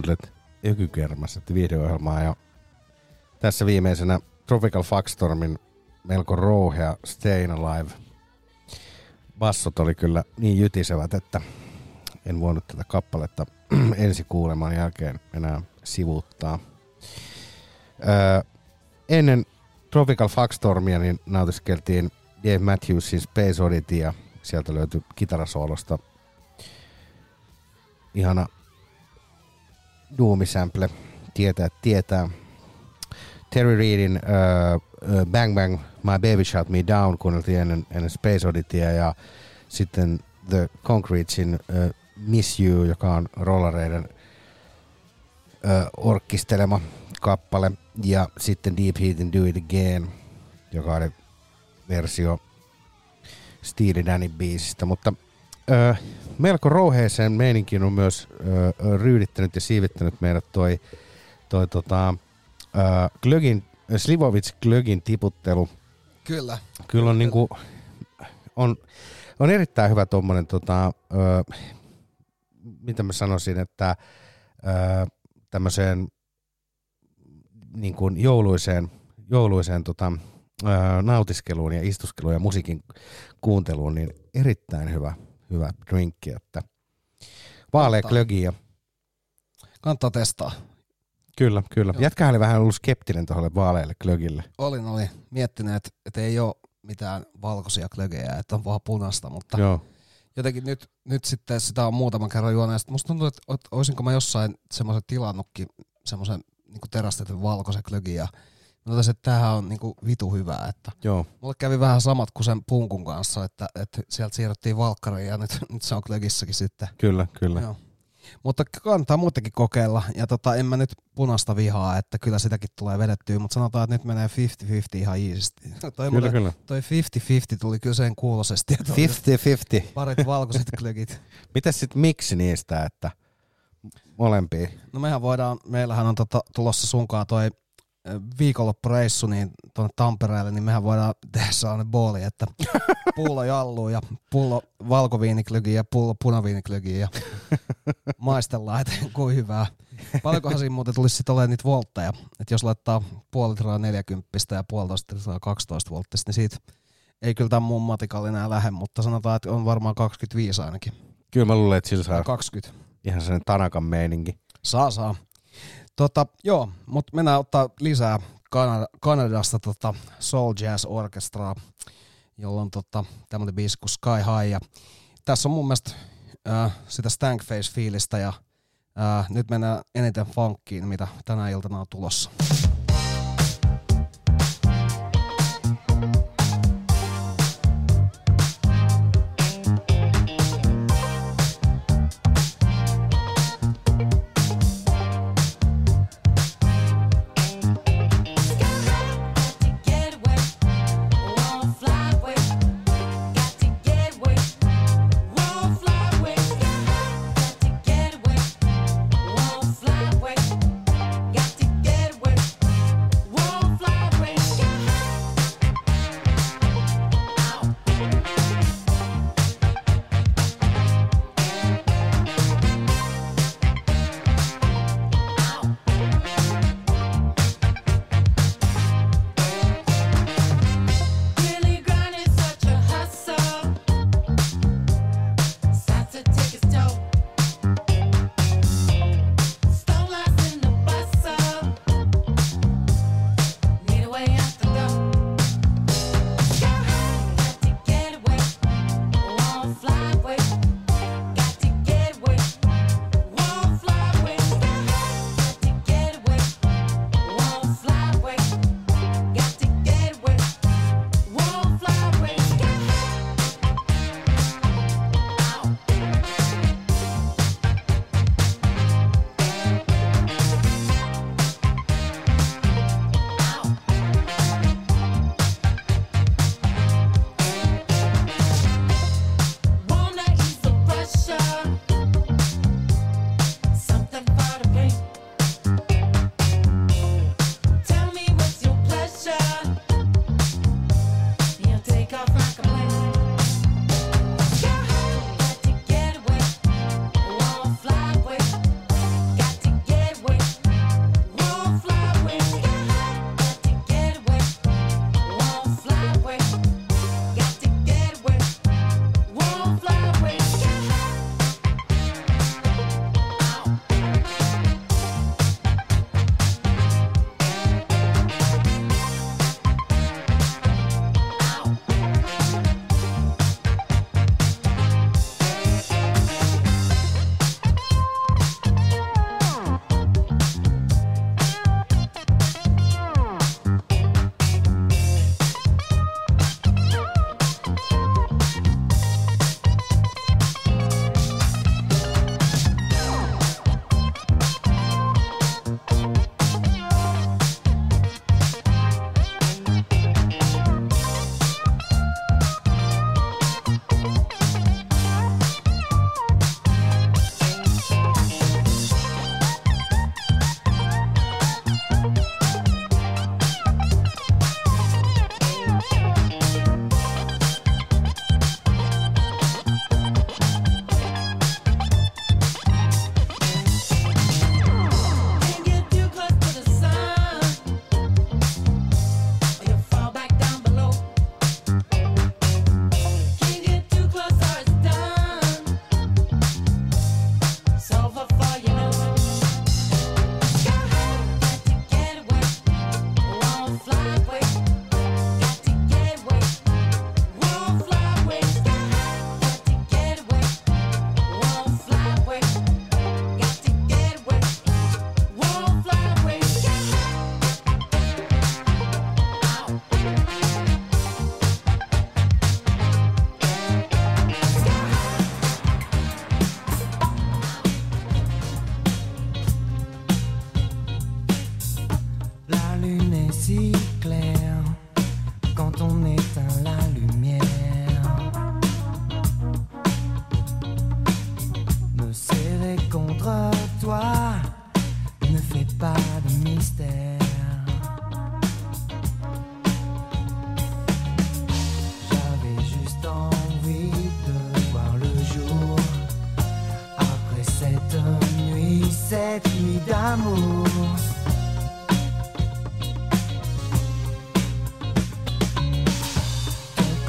kuuntelet Ykykermassa video-ohjelmaa ja tässä viimeisenä Tropical Fuckstormin melko rouhea Stayin Alive. Bassot oli kyllä niin jytisevät, että en voinut tätä kappaletta ensi kuuleman jälkeen enää sivuuttaa. Ennen Tropical Fuckstormia niin nautiskeltiin Dave Matthewsin Space Oddity ja sieltä löytyi kitarasoolosta ihana doomisample, tietää. Terry Reidin Bang Bang, My Baby Shot Me Down kuunneltiin ennen Space Oddityä ja sitten The Concrete's In Miss You, joka on rollareiden orkistelema kappale, ja sitten Deep Heat and Do It Again, joka oli versio Steely Danin biisistä, mutta melko rouheeseen meininkin on myös ryydittänyt ja siivittänyt meidät toi Glögin, Slivovits Glögin tiputtelu. Kyllä. Kyllä on niinku on erittäin hyvä tommonen mitä mä sanoisin, että tämmöseen niin kuin jouluiseen nautiskeluun ja istuskeluun ja musiikin kuunteluun niin erittäin hyvä drinkki, että vaalea glögiä. Kannattaa testaa. Kyllä. Jätkä oli vähän ollut skeptinen tuolle vaaleille glögille. Olin miettinyt, että ei ole mitään valkoisia glögejä, että on vaan punaista, mutta joo. Jotenkin nyt sitten sitä on muutaman kerran juonut, ja sitten musta tuntuu, että olisinko mä jossain semmoisen tilannutkin semmoisen niin terastetun valkoisen glögin, ja mä totesin, että tämähän on niin vitu hyvää, että joo. Mulle kävi vähän samat kuin sen punkun kanssa, että sieltä siirryttiin valkkariin, ja nyt se on glögissäkin sitten. Kyllä. Joo. Mutta kannattaa muutenkin kokeilla, ja en mä nyt punaista vihaa, että kyllä sitäkin tulee vedettyä, mutta sanotaan, että nyt menee 50-50 ihan iisisti. Kyllä. Toi 50-50 tuli kyseen kuulosesti. 50-50. Parit valkoiset glögit. Mitäs sit miksi niistä, että molempia? No meillähän on tulossa sunkaan toi viikonloppureissu niin tuonne Tampereelle, niin mehän voidaan tehdä sellainen booli, että pullo jalluu ja pullo valkoviiniklögiä ja pullo punaviiniklögiä ja maistellaan, että kuin hyvää. Paljonkohan siinä muuten tulisi sitten olemaan niitä voltteja, että jos laittaa 0.5 litraa 40 ja 1.5 litraa 12 volttista, niin siitä ei kyllä tämän mun matikalla enää lähde, mutta sanotaan, että on varmaan 25 ainakin. Kyllä mä luulen, että sillä saa 20. Ihan sellainen Tanakan meininki. Saa. Joo, mutta mennään ottaa lisää Kanadasta Soul Jazz Orchestraa, jolla on tämmöinen biisi kuin Sky High. Ja tässä on mun mielestä sitä Stankface-fiilistä ja nyt mennään eniten funkkiin, mitä tänä iltana on tulossa.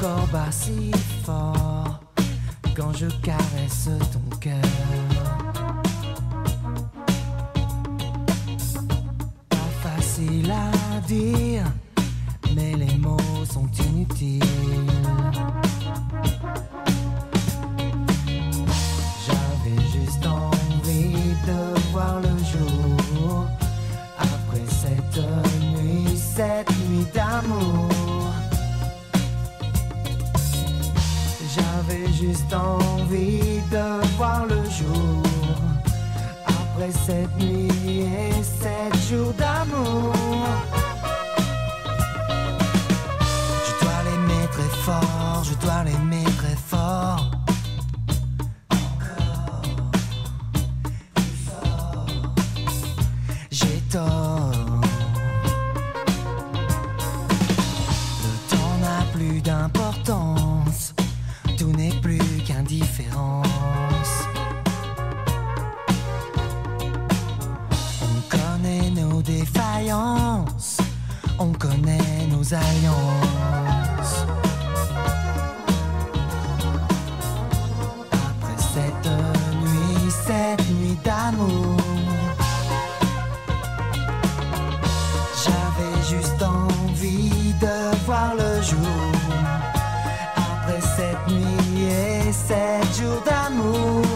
encore bas si fort quand je caresse ton cœur. Pas facile à dire, mais les mots sont inutiles. J'avais juste envie de voir le jour après cette nuit d'amour. J'avais juste envie de voir le jour après cette nuit et 7 jours d'amour. Je dois l'aimer très fort, je dois l'aimer très fort. Encore plus fort. J'ai tort. Le temps n'a plus d'importance. Tout n'est plus qu'indifférence. On connaît nos défaillances, on connaît nos alliances. Après cette nuit d'amour, j'avais juste envie de voir le jour. 7 jours d'amour.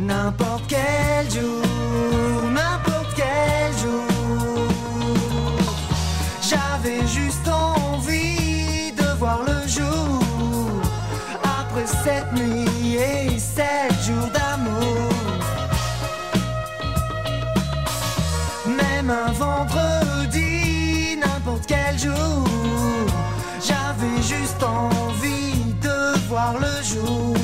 N'importe quel jour, n'importe quel jour. J'avais juste envie de voir le jour après 7 nuits et 7 jours d'amour. Même un vendredi, n'importe quel jour. J'avais juste envie de voir le jour.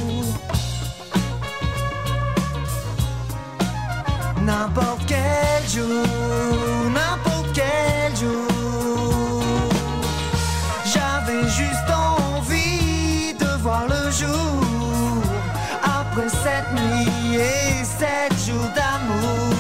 N'importe quel jour, n'importe quel jour. J'avais juste envie de voir le jour après 7 nuits et 7 jours d'amour.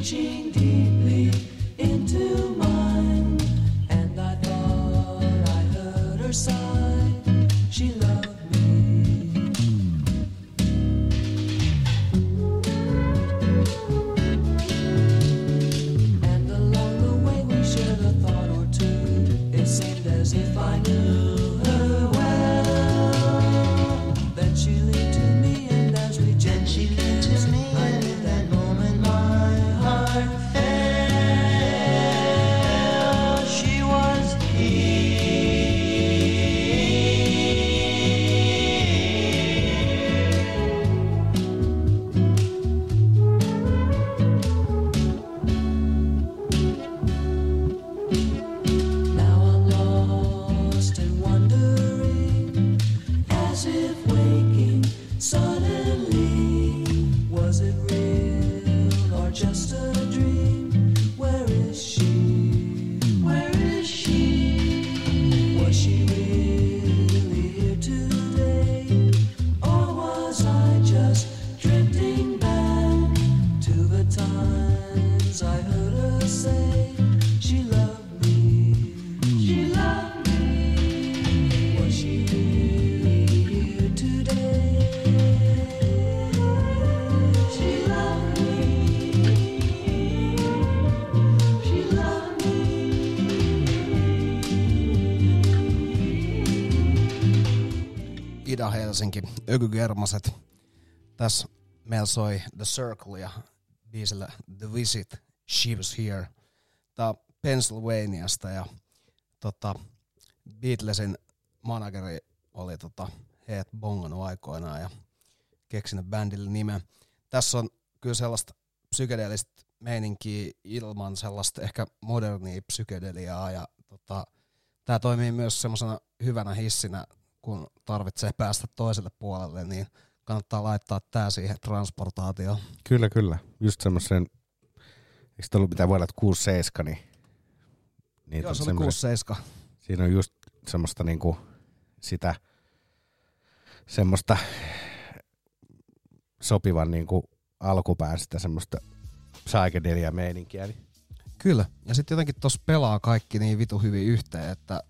reaching deeply into mine, and I thought I heard her sigh, she loved me. And along the way we shared a thought or two, it seemed as if I knew. Ida-Helsinki, ökygermaset. Tässä meillä soi The Circle ja biisillä The Visit, She Was Here. Tää on Pennsylvaniasta ja Beatlesin manageri oli heet bongannut aikoinaan ja keksinyt bändille nimen. Tässä on kyllä sellaista psykedeellistä meininkiä ilman sellaista ehkä modernia psykedeliaa ja tää toimii myös semmosena hyvänä hissinä, kun tarvitsee päästä toiselle puolelle, niin kannattaa laittaa tää siihen transportaatioon. Kyllä, kyllä. Just semmoisen, eikö se ollut mitään vuodelta, että 6-7, niin joo, se oli 6-7. Siinä on just semmoista niinku sitä semmoista sopivan niinku alkupään sitä semmoista psykedelia meininkiä. Niin. Kyllä. Ja sitten jotenkin tossa pelaa kaikki niin vitu hyvin yhteen, että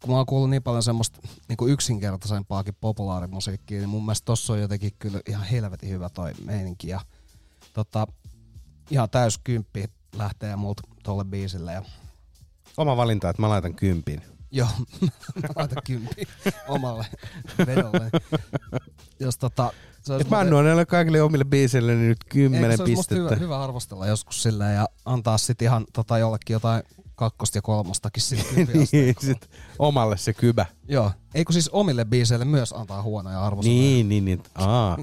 kun mä oon kuullut niin paljon semmoista niin yksinkertaisempaakin populaarimusiikkia, niin mun mielestä tossa on jotenkin kyllä ihan helvetin hyvä toi meininki. Ja, ihan täys 10 lähtee multa tolle biisille. Ja oma valinta, että mä laitan 10. Joo, mä laitan 10 omalle vedolle. Jos et mä annoin näille kaikille omille biisille niin nyt 10 pistettä. Musta hyvä arvostella joskus silleen ja antaa sit ihan jollekin jotain 2 ja 3 niin, sit omalle se kybä. Joo, eikö siis omille biiseille myös antaa huonoja arvostella? Niin. Aa.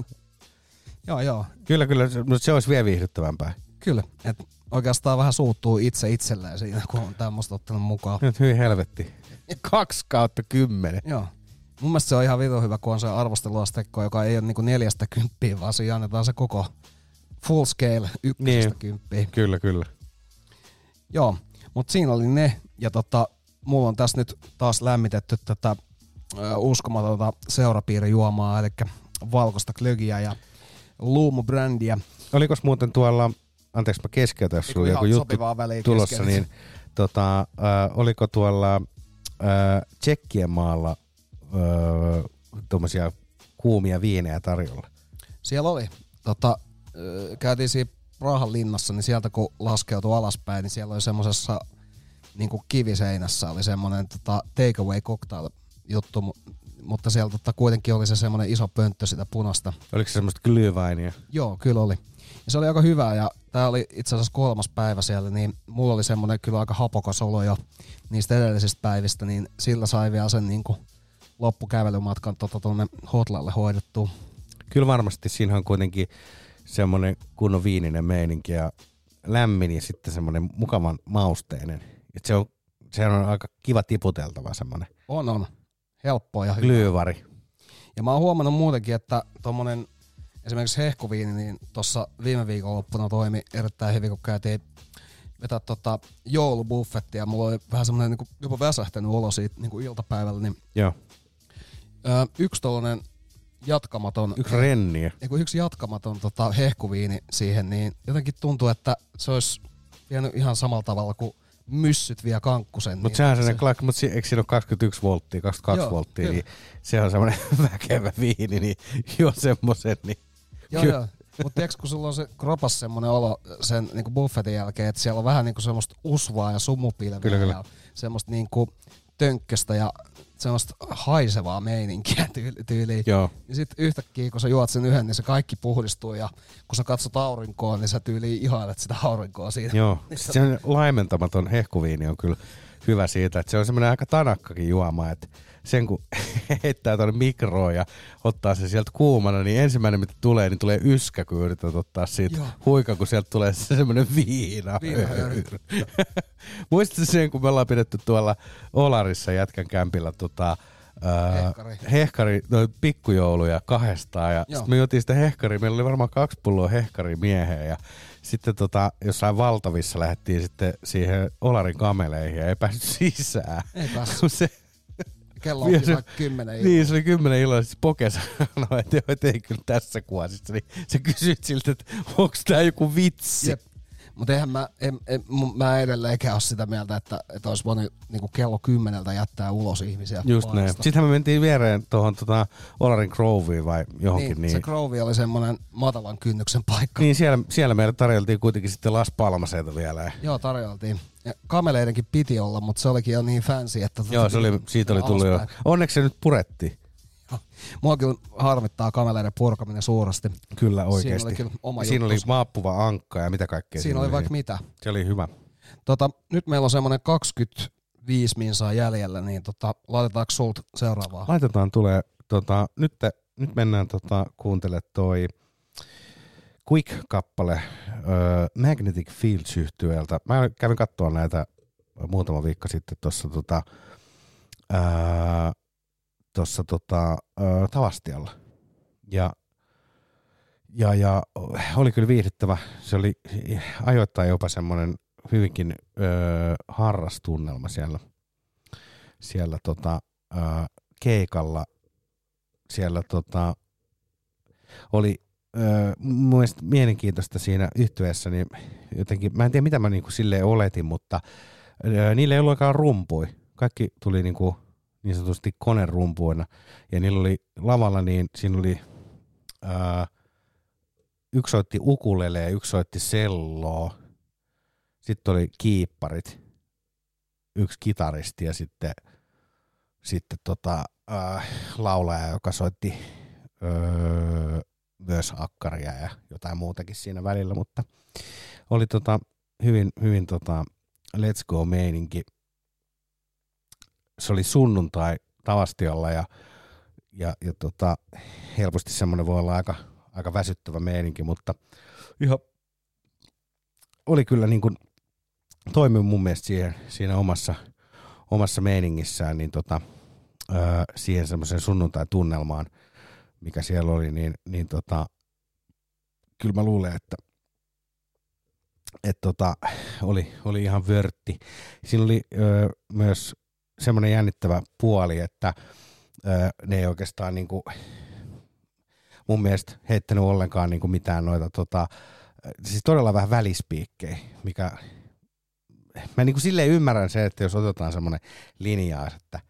joo. Kyllä, mutta se olisi vielä viihdyttävämpää. Kyllä, että oikeastaan vähän suuttuu itse itselleen siinä, kun on tämmöistä ottanut mukaan. Nyt hyi helvetti. 2/10. Joo. Mun mielestä se on ihan vitun hyvä, kun on se arvosteluasteikko, joka ei ole niinku 4/10, vaan siinä annetaan se koko full scale 1/10. Niin. Kyllä. Joo, mutta siinä oli ne. Ja mulla on tässä nyt taas lämmitetty tätä uskomatonta seurapiirijuomaa, eli valkoista klögiä ja luumubrändiä. Olikos muuten tuolla, anteeksi mä keskeytän, jos sulla oli joku juttu tulossa, niin oliko tuolla Tsekkien maalla tuommoisia kuumia viinejä tarjolla? Siellä oli. Käytiin siinä Prahan linnassa, niin sieltä kun laskeutui alaspäin, niin siellä oli semmosessa niinku kiviseinässä oli semmonen take away cocktail juttu, mutta siellä kuitenkin oli se semmonen iso pönttö sitä punasta. Oliko se semmoista glühweinia? Joo, kyllä oli. Ja se oli aika hyvää ja tää oli itse asiassa 3. päivä siellä, niin mulla oli semmonen kyllä aika hapokas olo jo niistä edellisistä päivistä, niin sillä sai vielä sen niinku loppukävelymatkan tuonne hotlalle hoidettu. Kyllä varmasti siinä on kuitenkin semmoinen kunnon viininen meininki ja lämmin ja sitten semmoinen mukavan mausteinen. Et se on aika kiva tiputeltava semmoinen. On. Helppoa ja hyvä. Glyyvari. Ja mä oon huomannut muutenkin, että tommonen esimerkiksi hehkuviini, niin tossa viime viikonloppuna toimi erittäin hyvin, kun käytiin vetää joulubuffettia. Mulla oli vähän semmoinen niin kuin jopa väsähtänyt olo siitä niin kuin iltapäivällä. Niin. Joo. Yksi tollainen jatkamaton hehkuviini siihen, niin jotenkin tuntuu, että se olisi vienyt ihan samalla tavalla kuin myssyt vie kankkusen. Mutta niin sehän se... mut eikö siinä ole 21 volttia, 22 volttia, niin sehän on semmoinen väkevä viini, niin juo semmoisen. Niin joo. Mutta tiiäks, kun sulla on se kropas semmoinen olo sen niinku buffetin jälkeen, että siellä on vähän niinku semmoista usvaa ja sumupilveä ja semmoista niinku tönkköstä ja semmoista haisevaa meininkiä tyyliin. Ja sit yhtäkkiä, kun sä juot sen yhden, niin se kaikki puhdistuu ja kun sä katsot aurinkoon, niin sä tyyliin ihailet sitä aurinkoa siinä. Joo, sen laimentamaton hehkuviini on kyllä hyvä siitä, että se on semmoinen aika tanakkakin juoma, että sen kun heittää tuonne mikroon ja ottaa se sieltä kuumana, niin ensimmäinen mitä tulee, niin tulee yskä, kun yrität ottaa siitä huikan, kun sieltä tulee semmoinen viina. Muistatko sen, kun me ollaan pidetty tuolla Olarissa jätkän kämpillä hehkari pikkujouluja kahdestaan ja sitten me juotiin sitä hehkaria, meillä oli varmaan 2 pulloa hehkaria mieheen ja sitten jossain Valtavissa lähdettiin sitten siihen Olarin kameleihin ja ei päässyt sisään. Ei päässyt. Kello onkin se, 10 illalla. Niin, se oli 10 illalla. Siis Poke sanoi, että joo, et ei kyllä tässä kuosissa. Niin sä kysyit siltä, että onko tää joku vitsi. Jep. Mut eihän mä edelleenkään ole sitä mieltä, että olisi voinut niinku kello 10 jättää ulos ihmisiä. Just paikasta. Näin. Sittenhän me mentiin viereen tuohon Olarin Groveen vai johonkin. Niin, se Grove oli semmoinen matalan kynnyksen paikka. Niin, siellä meillä tarjoltiin kuitenkin sitten Las Palmaseita vielä. Joo, tarjoltiin. Ja kameleidenkin piti olla, mutta se olikin jo niin fancy, että... Joo, se oli, siitä oli tullut jo. Onneksi se nyt purettiin. Mua kyllä harmittaa kameleiden purkaminen suuresti. Kyllä oikeasti. Siinä oli kyllä oma juttu. Siinä oli maappuva ankka ja mitä kaikkea. Siinä oli vaikka mitä. Se oli hyvä. Nyt meillä on semmoinen 25 minsaa jäljellä, niin laitetaanko sulta seuraavaa? Laitetaan, tulee. Nyt mennään kuuntelemaan toi Quick-kappale Magnetic Fields-yhtyeeltä. Mä kävin katsoa näitä muutama viikko sitten tuossa Tavastialla. Ja oli kyllä viihdyttävä. Se oli ajoittain jopa semmoinen hyvinkin harrastunnelma siellä keikalla. Siellä oli mun mielestä mielenkiintoista siinä yhtyeessä, niin jotenkin, mä en tiedä mitä mä niinku silleen oletin, mutta niillä ei ollut aikaan rumpui. Kaikki tuli niinku niin sanotusti konerumpuina. Ja niillä oli lavalla, niin siinä oli yksi soitti ukulele ja yksi soitti selloa. Sitten oli kiipparit, yksi kitaristi ja sitten laulaja, joka soitti myös akkaria ja jotain muutakin siinä välillä, mutta oli hyvin let's go meininki. Se oli sunnuntai Tavastialla ja helposti semmoinen voi olla aika väsyttävä meininki, mutta ihan oli kyllä niin kuin toimi mun mielestä siinä omassa meiningissään niin siihen semmoiseen sunnuntai tunnelmaan mikä siellä oli, niin kyllä mä luulen, että oli ihan vörtti. Siinä oli myös semmoinen jännittävä puoli, että ne ei oikeastaan niinku mun mielestä heittänyt ollenkaan niinku mitään noita siis todella vähän välispiikkejä, mikä mä niinku silleen ymmärrän sen, että jos otetaan semmoinen linjaa, että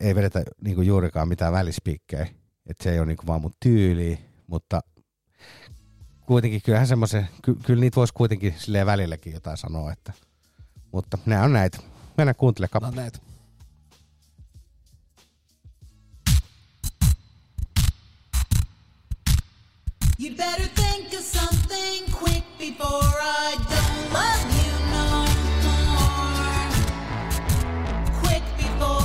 ei vedetä niinku juurikaan mitään välispiikkejä. Että se ei ole niinku vaan mun tyyliä, mutta kuitenkin kyllähän semmoisen, kyllä niitä voisi kuitenkin silleen välilläkin jotain sanoa, että, mutta nää on näitä. Mennään kuuntelemaan kappaleita. No näitä. You better think of something quick before I don't love you no more. Quick before.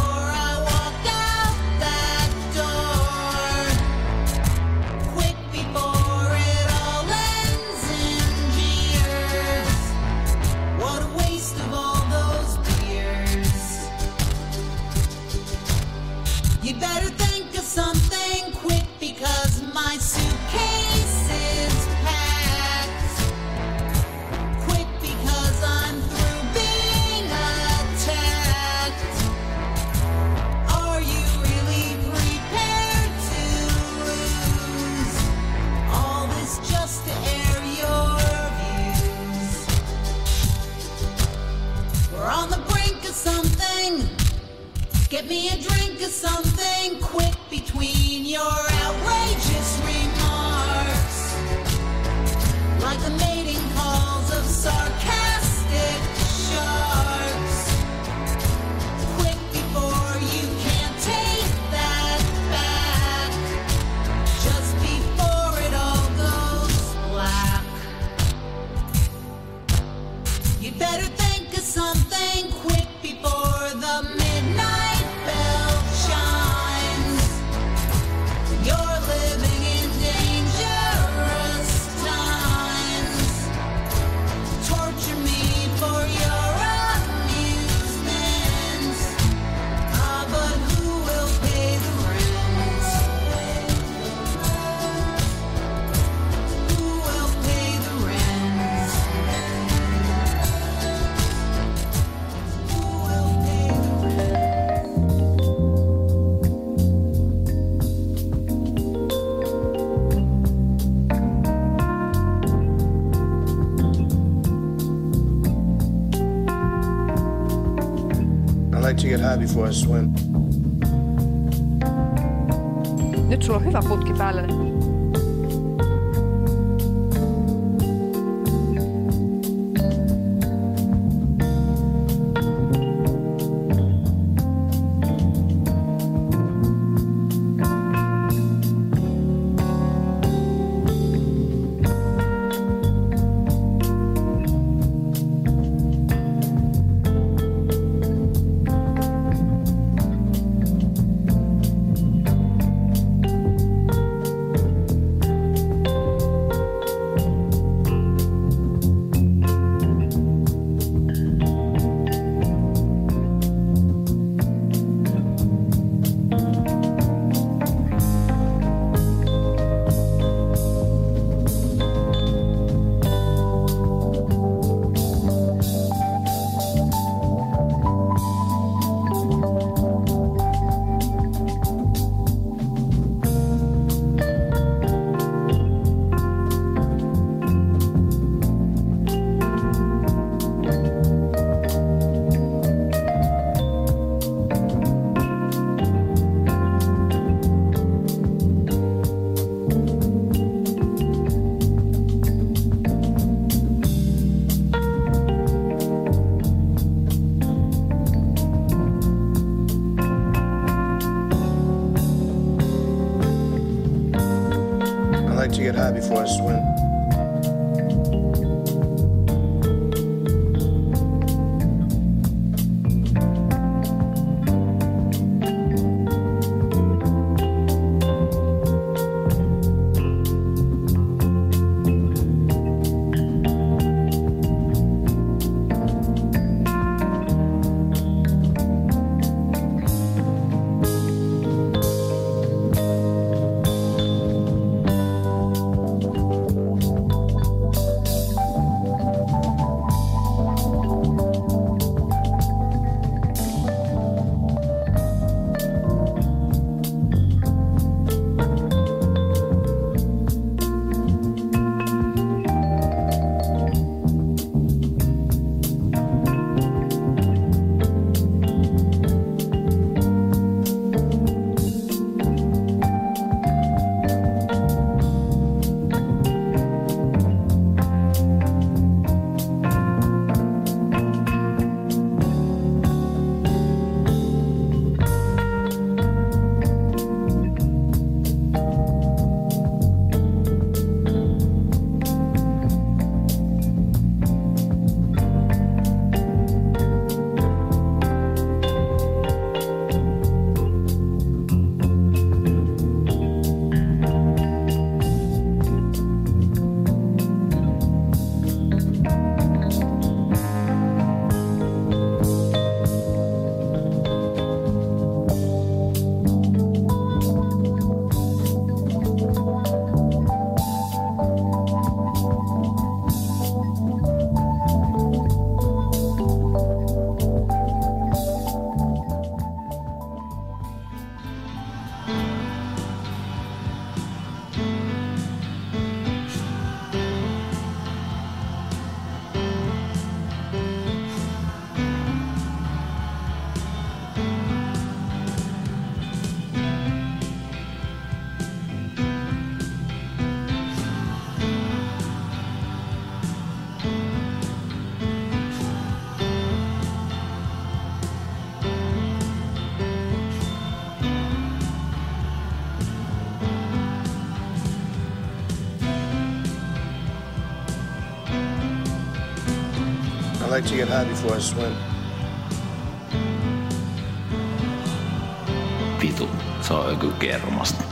Better think of something quick because my suitcase is packed. Get me a drink or something quick between your outrageous remarks, like the mating calls of sarcastic sharks. Quick before you can't take that back, just before it all goes black. You'd better think of something quick before the midnight to get high before I swim. Nyt sulla on hyvä putki päällä. I like to get high before I swim. Vitu, se on joku kermasta.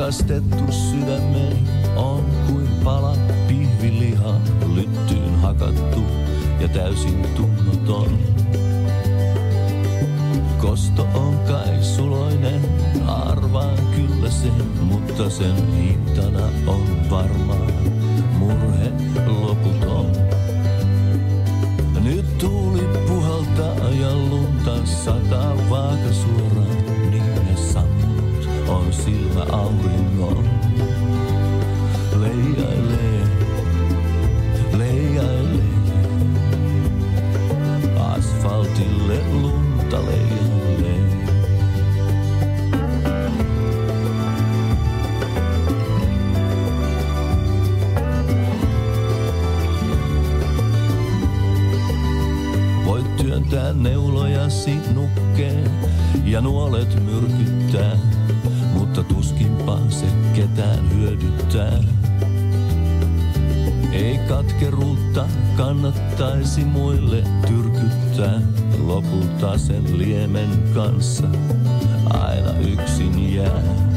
Kastettu sydämeni on kuin pala pihviliha, lyttyyn hakattu ja täysin tunnoton. Kosto on kai suloinen, arvaan kyllä sen, mutta sen hintana on varmaan murhe loputon. Nyt tuuli puhaltaa ja lunta sataa vaakasuoraan, niin ne sammut on silmä auringon. Leijailee, leijailee, asfaltille lunta leijailee. mä neulojasi nukkeen ja nuolet myrkyttää, mutta tuskinpa se ketään hyödyttää. Ei katkeruutta kannattaisi muille tyrkyttää, lopulta sen liemen kanssa aina yksin jää.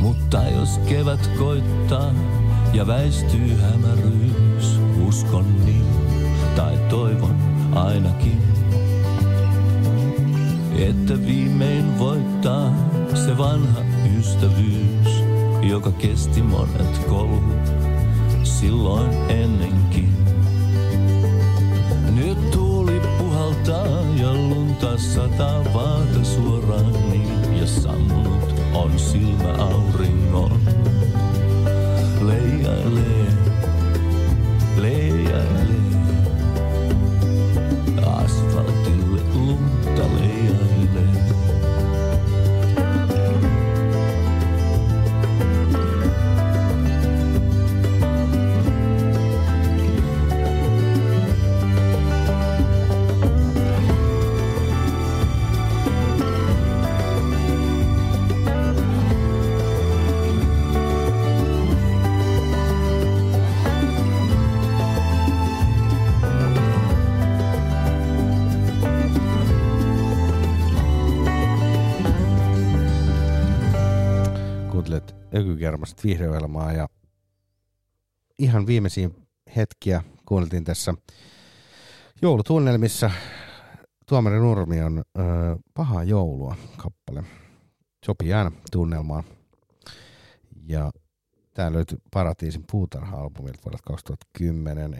Mutta jos kevät koittaa ja väistyy hämäryys, uskon niin tai toivon ainakin, että viimein voittaa se vanha ystävyys, joka kesti monet kolhut silloin ennenkin. Nyt tuuli puhaltaa ja lunta sataa vaata suoraan niin, ja sammunut on silmä auringon. Leijailee, leijailee. Asfaltille lunta leijailee. Ökykermasta vihreohjelmaa ja ihan viimeisiä hetkiä kuunneltiin tässä joulutunnelmissa. Tuomari Nurmi on Pahaa joulua -kappale. Sopii aina tunnelmaan. Ja tää löytyi Paratiisin puutarha-albumilta vuodelta 2010.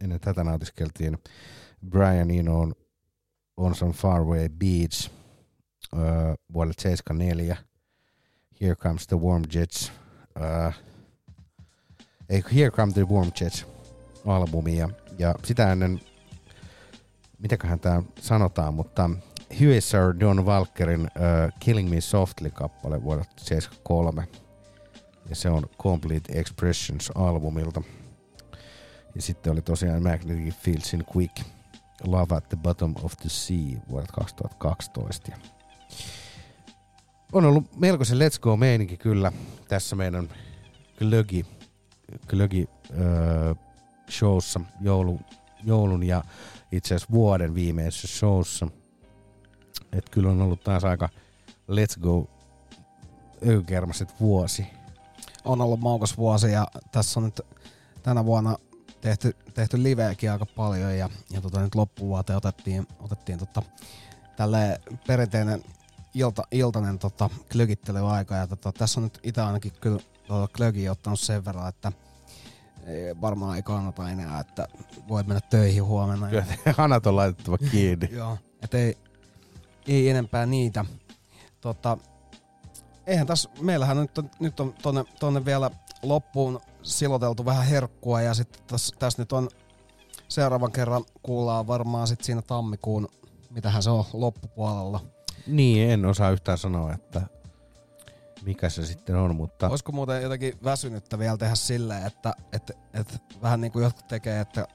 Ennen tätä nautiskeltiin Brian Enoon On Some Faraway Beach vuodelta 74. Here comes the warm jets. Here comes the warm jets -albumi. Ja sitä ennen, mitäköhän tää sanotaan, mutta Huesar Don Walkerin Killing Me Softly-kappale vuodelta 73. Ja se on Complete Expressions-albumilta. Ja sitten oli tosiaan Magnetic Fieldsin Quick Love at the Bottom of the Sea vuodelta 2012. Ja on ollut melkoisen let's go -meininki kyllä tässä meidän glögi-showssa, joulun ja itse asiassa vuoden viimeisessä showssa. Et kyllä on ollut taas aika let's go -ökykermaset vuosi. On ollut maukas vuosi ja tässä on nyt tänä vuonna tehty liveäkin aika paljon ja nyt loppuvuoteen otettiin tälleen perinteinen iltainen klögittelyaika ja tässä on nyt itse ainakin kyllä klögiä ottanut sen verran, että varmaan ei kannata enää, että voit mennä töihin huomenna. Kyllä hanat on laitettava kiinni. Joo, et ei enempää niitä. Eihän tässä, meillähän nyt on tonne vielä loppuun siloteltu vähän herkkua ja sitten tässä nyt on seuraavan kerran kuullaan varmaan sitten siinä tammikuun, mitähän se on loppupuolella. Niin, en osaa yhtään sanoa, että mikä se sitten on, mutta olisiko muuten jotakin väsynyttä vielä tehdä silleen, että vähän niin kuin jotkut tekee, että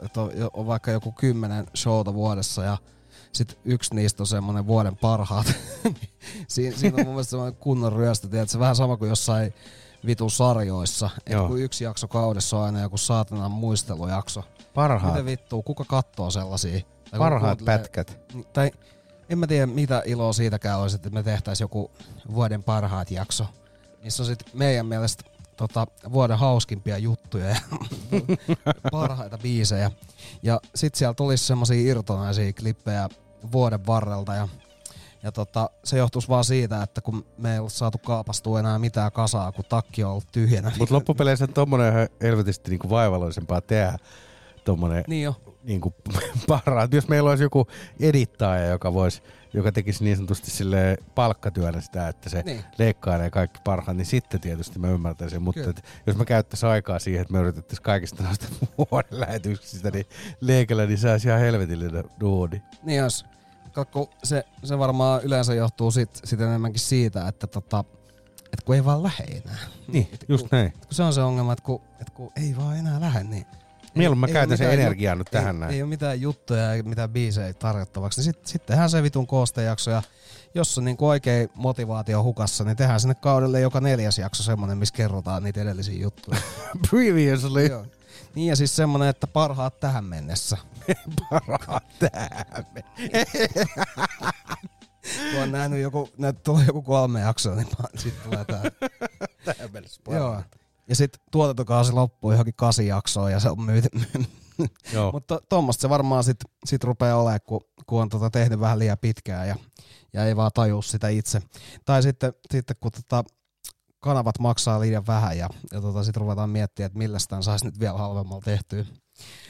on vaikka joku 10 showta vuodessa ja sit yksi niistä on semmoinen vuoden parhaat. Siinä on mun mielestä semmoinen kunnon ryöstö, tiedätkö? Vähän sama kuin jossain vitun sarjoissa, että kun yksi jakso kaudessa on aina joku saatanan muistelujakso. Parhaat. Miten vittuu, kuka kattoo sellaisia? Parhaat pätkät. Tai en mä tiedä, mitä iloa siitäkään olisi, että me tehtäisiin joku vuoden parhaat jakso. Niissä on sitten meidän mielestä vuoden hauskimpia juttuja ja parhaita biisejä. Ja sitten siellä tulisi semmosia irtonaisia klippejä vuoden varrelta. Ja se johtuisi vaan siitä, että kun me ei ole saatu kaapastua enää mitään kasaa, kun takki on ollut tyhjänä. Mutta loppupeleissä on tommonen helvetisti niinku vaivalloisempaa tehdä. Tommonen niin jo. Niin kuin parhaat. Jos meillä olisi joku edittaaja, joka tekisi niin sanotusti sille palkkatyönä sitä, että se niin leikkailee kaikki parhaat, niin sitten tietysti mä ymmärtäisin. Mutta jos me käyttäisiin aikaa siihen, että me yritettäisiin kaikista noista vuoden lähetyksistä, niin leikellä niin saisi ihan helvetillinen duuni. Niin jos kun se varmaan yleensä johtuu sit enemmänkin siitä, että et kun ei vaan lähde enää. Niin, just näin. Kun se on se ongelma, että kun ei vaan enää lähde, niin... Mieluun mä käytän sen energiaa nyt tähän näin. Ei ole mitään juttuja eikä mitään biisejä tarjottavaksi. Niin sittenhän se vitun koostejakso, ja jos on niin oikein motivaatio hukassa, niin tehdään sinne kaudelle joka 4. jakso semmoinen, missä kerrotaan niitä edellisiä juttuja. Previously. Joo. Niin, ja siis semmoinen, että parhaat tähän mennessä. Parhaat tähän mennessä. Mä oon nähnyt joku 3 jaksoa, niin sit tulee tähän mennessä parhaat. Joo. Ja sit tuotantokausi loppuu johonkin 8 jaksoon ja se on myyty. Mutta tommoista se varmaan sit rupeaa olemaan, kun on tehnyt vähän liian pitkään ja ei vaan tajua sitä itse. Tai sitten kun kanavat maksaa liian vähän ja sit ruvetaan miettimään, että millä sitä saisi nyt vielä halvemmalla tehtyä.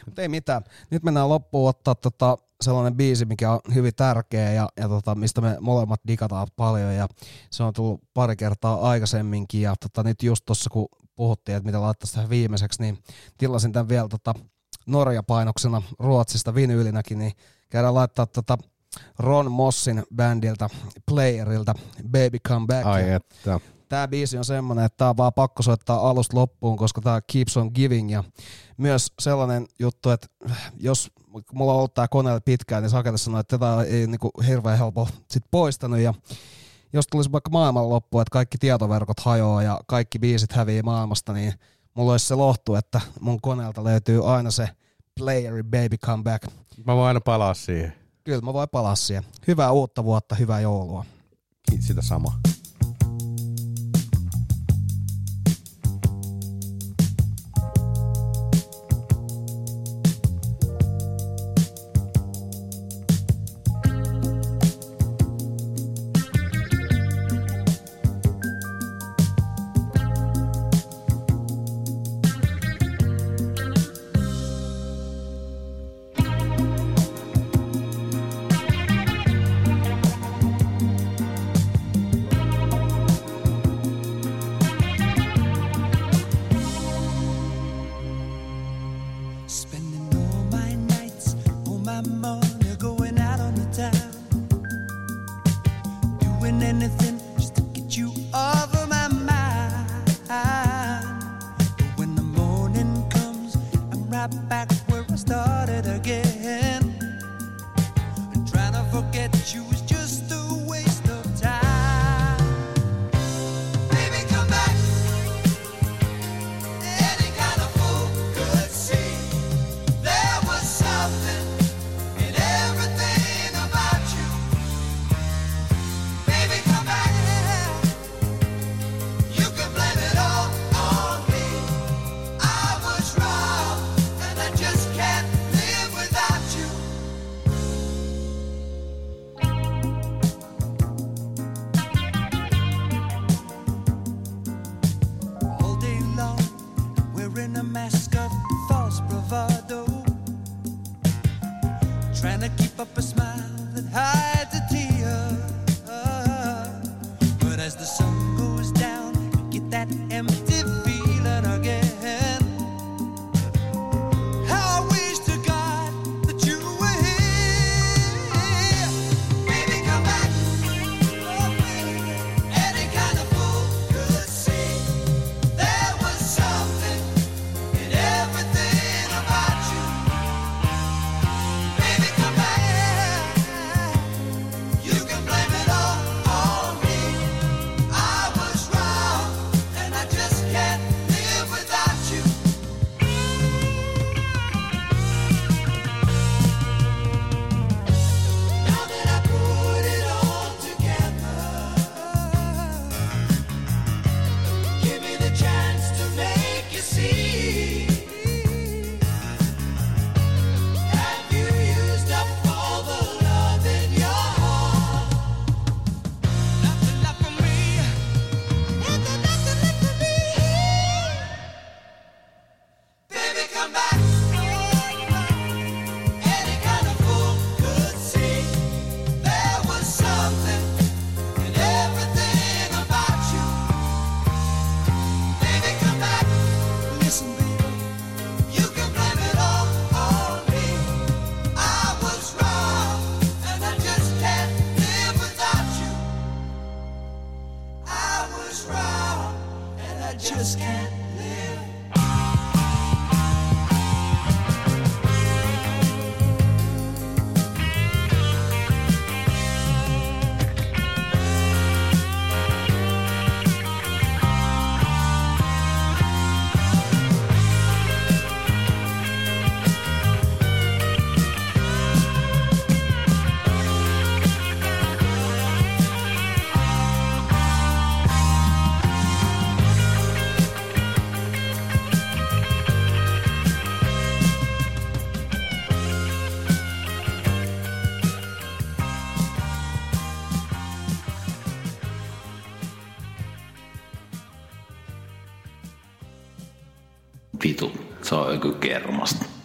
Mutta ei mitään. Nyt mennään loppuun ottaa sellainen biisi, mikä on hyvin tärkeä ja mistä me molemmat digataan paljon. Ja se on tullut pari kertaa aikaisemminkin ja nyt just tossa kun puhuttiin, että mitä laittaisi tähän viimeiseksi, niin tilasin tämän vielä Norja-painoksena Ruotsista vinyylinäkin, niin käydään laittaa Ron Mossin bändiltä, Playerilta, Baby Come Back. Ai että. Tää biisi on semmonen, että tää on vaan pakko soittaa alusta loppuun, koska tää keeps on giving, ja myös sellainen juttu, että jos mulla on ollut tää koneella pitkään, niin Sakari sanoi, että tätä ei niinku hirveän helppo sit poistanut, ja jos tulisi vaikka maailmanloppu, että kaikki tietoverkot hajoaa ja kaikki biisit häviää maailmasta, niin mulla olisi se lohtu, että mun koneelta löytyy aina se Playeri Baby Come Back. Mä voin aina palaa siihen. Kyllä mä voin palaa siihen. Hyvää uutta vuotta, hyvää joulua. Kiitos, sitä samaa. vitun. Se on joku kermasta.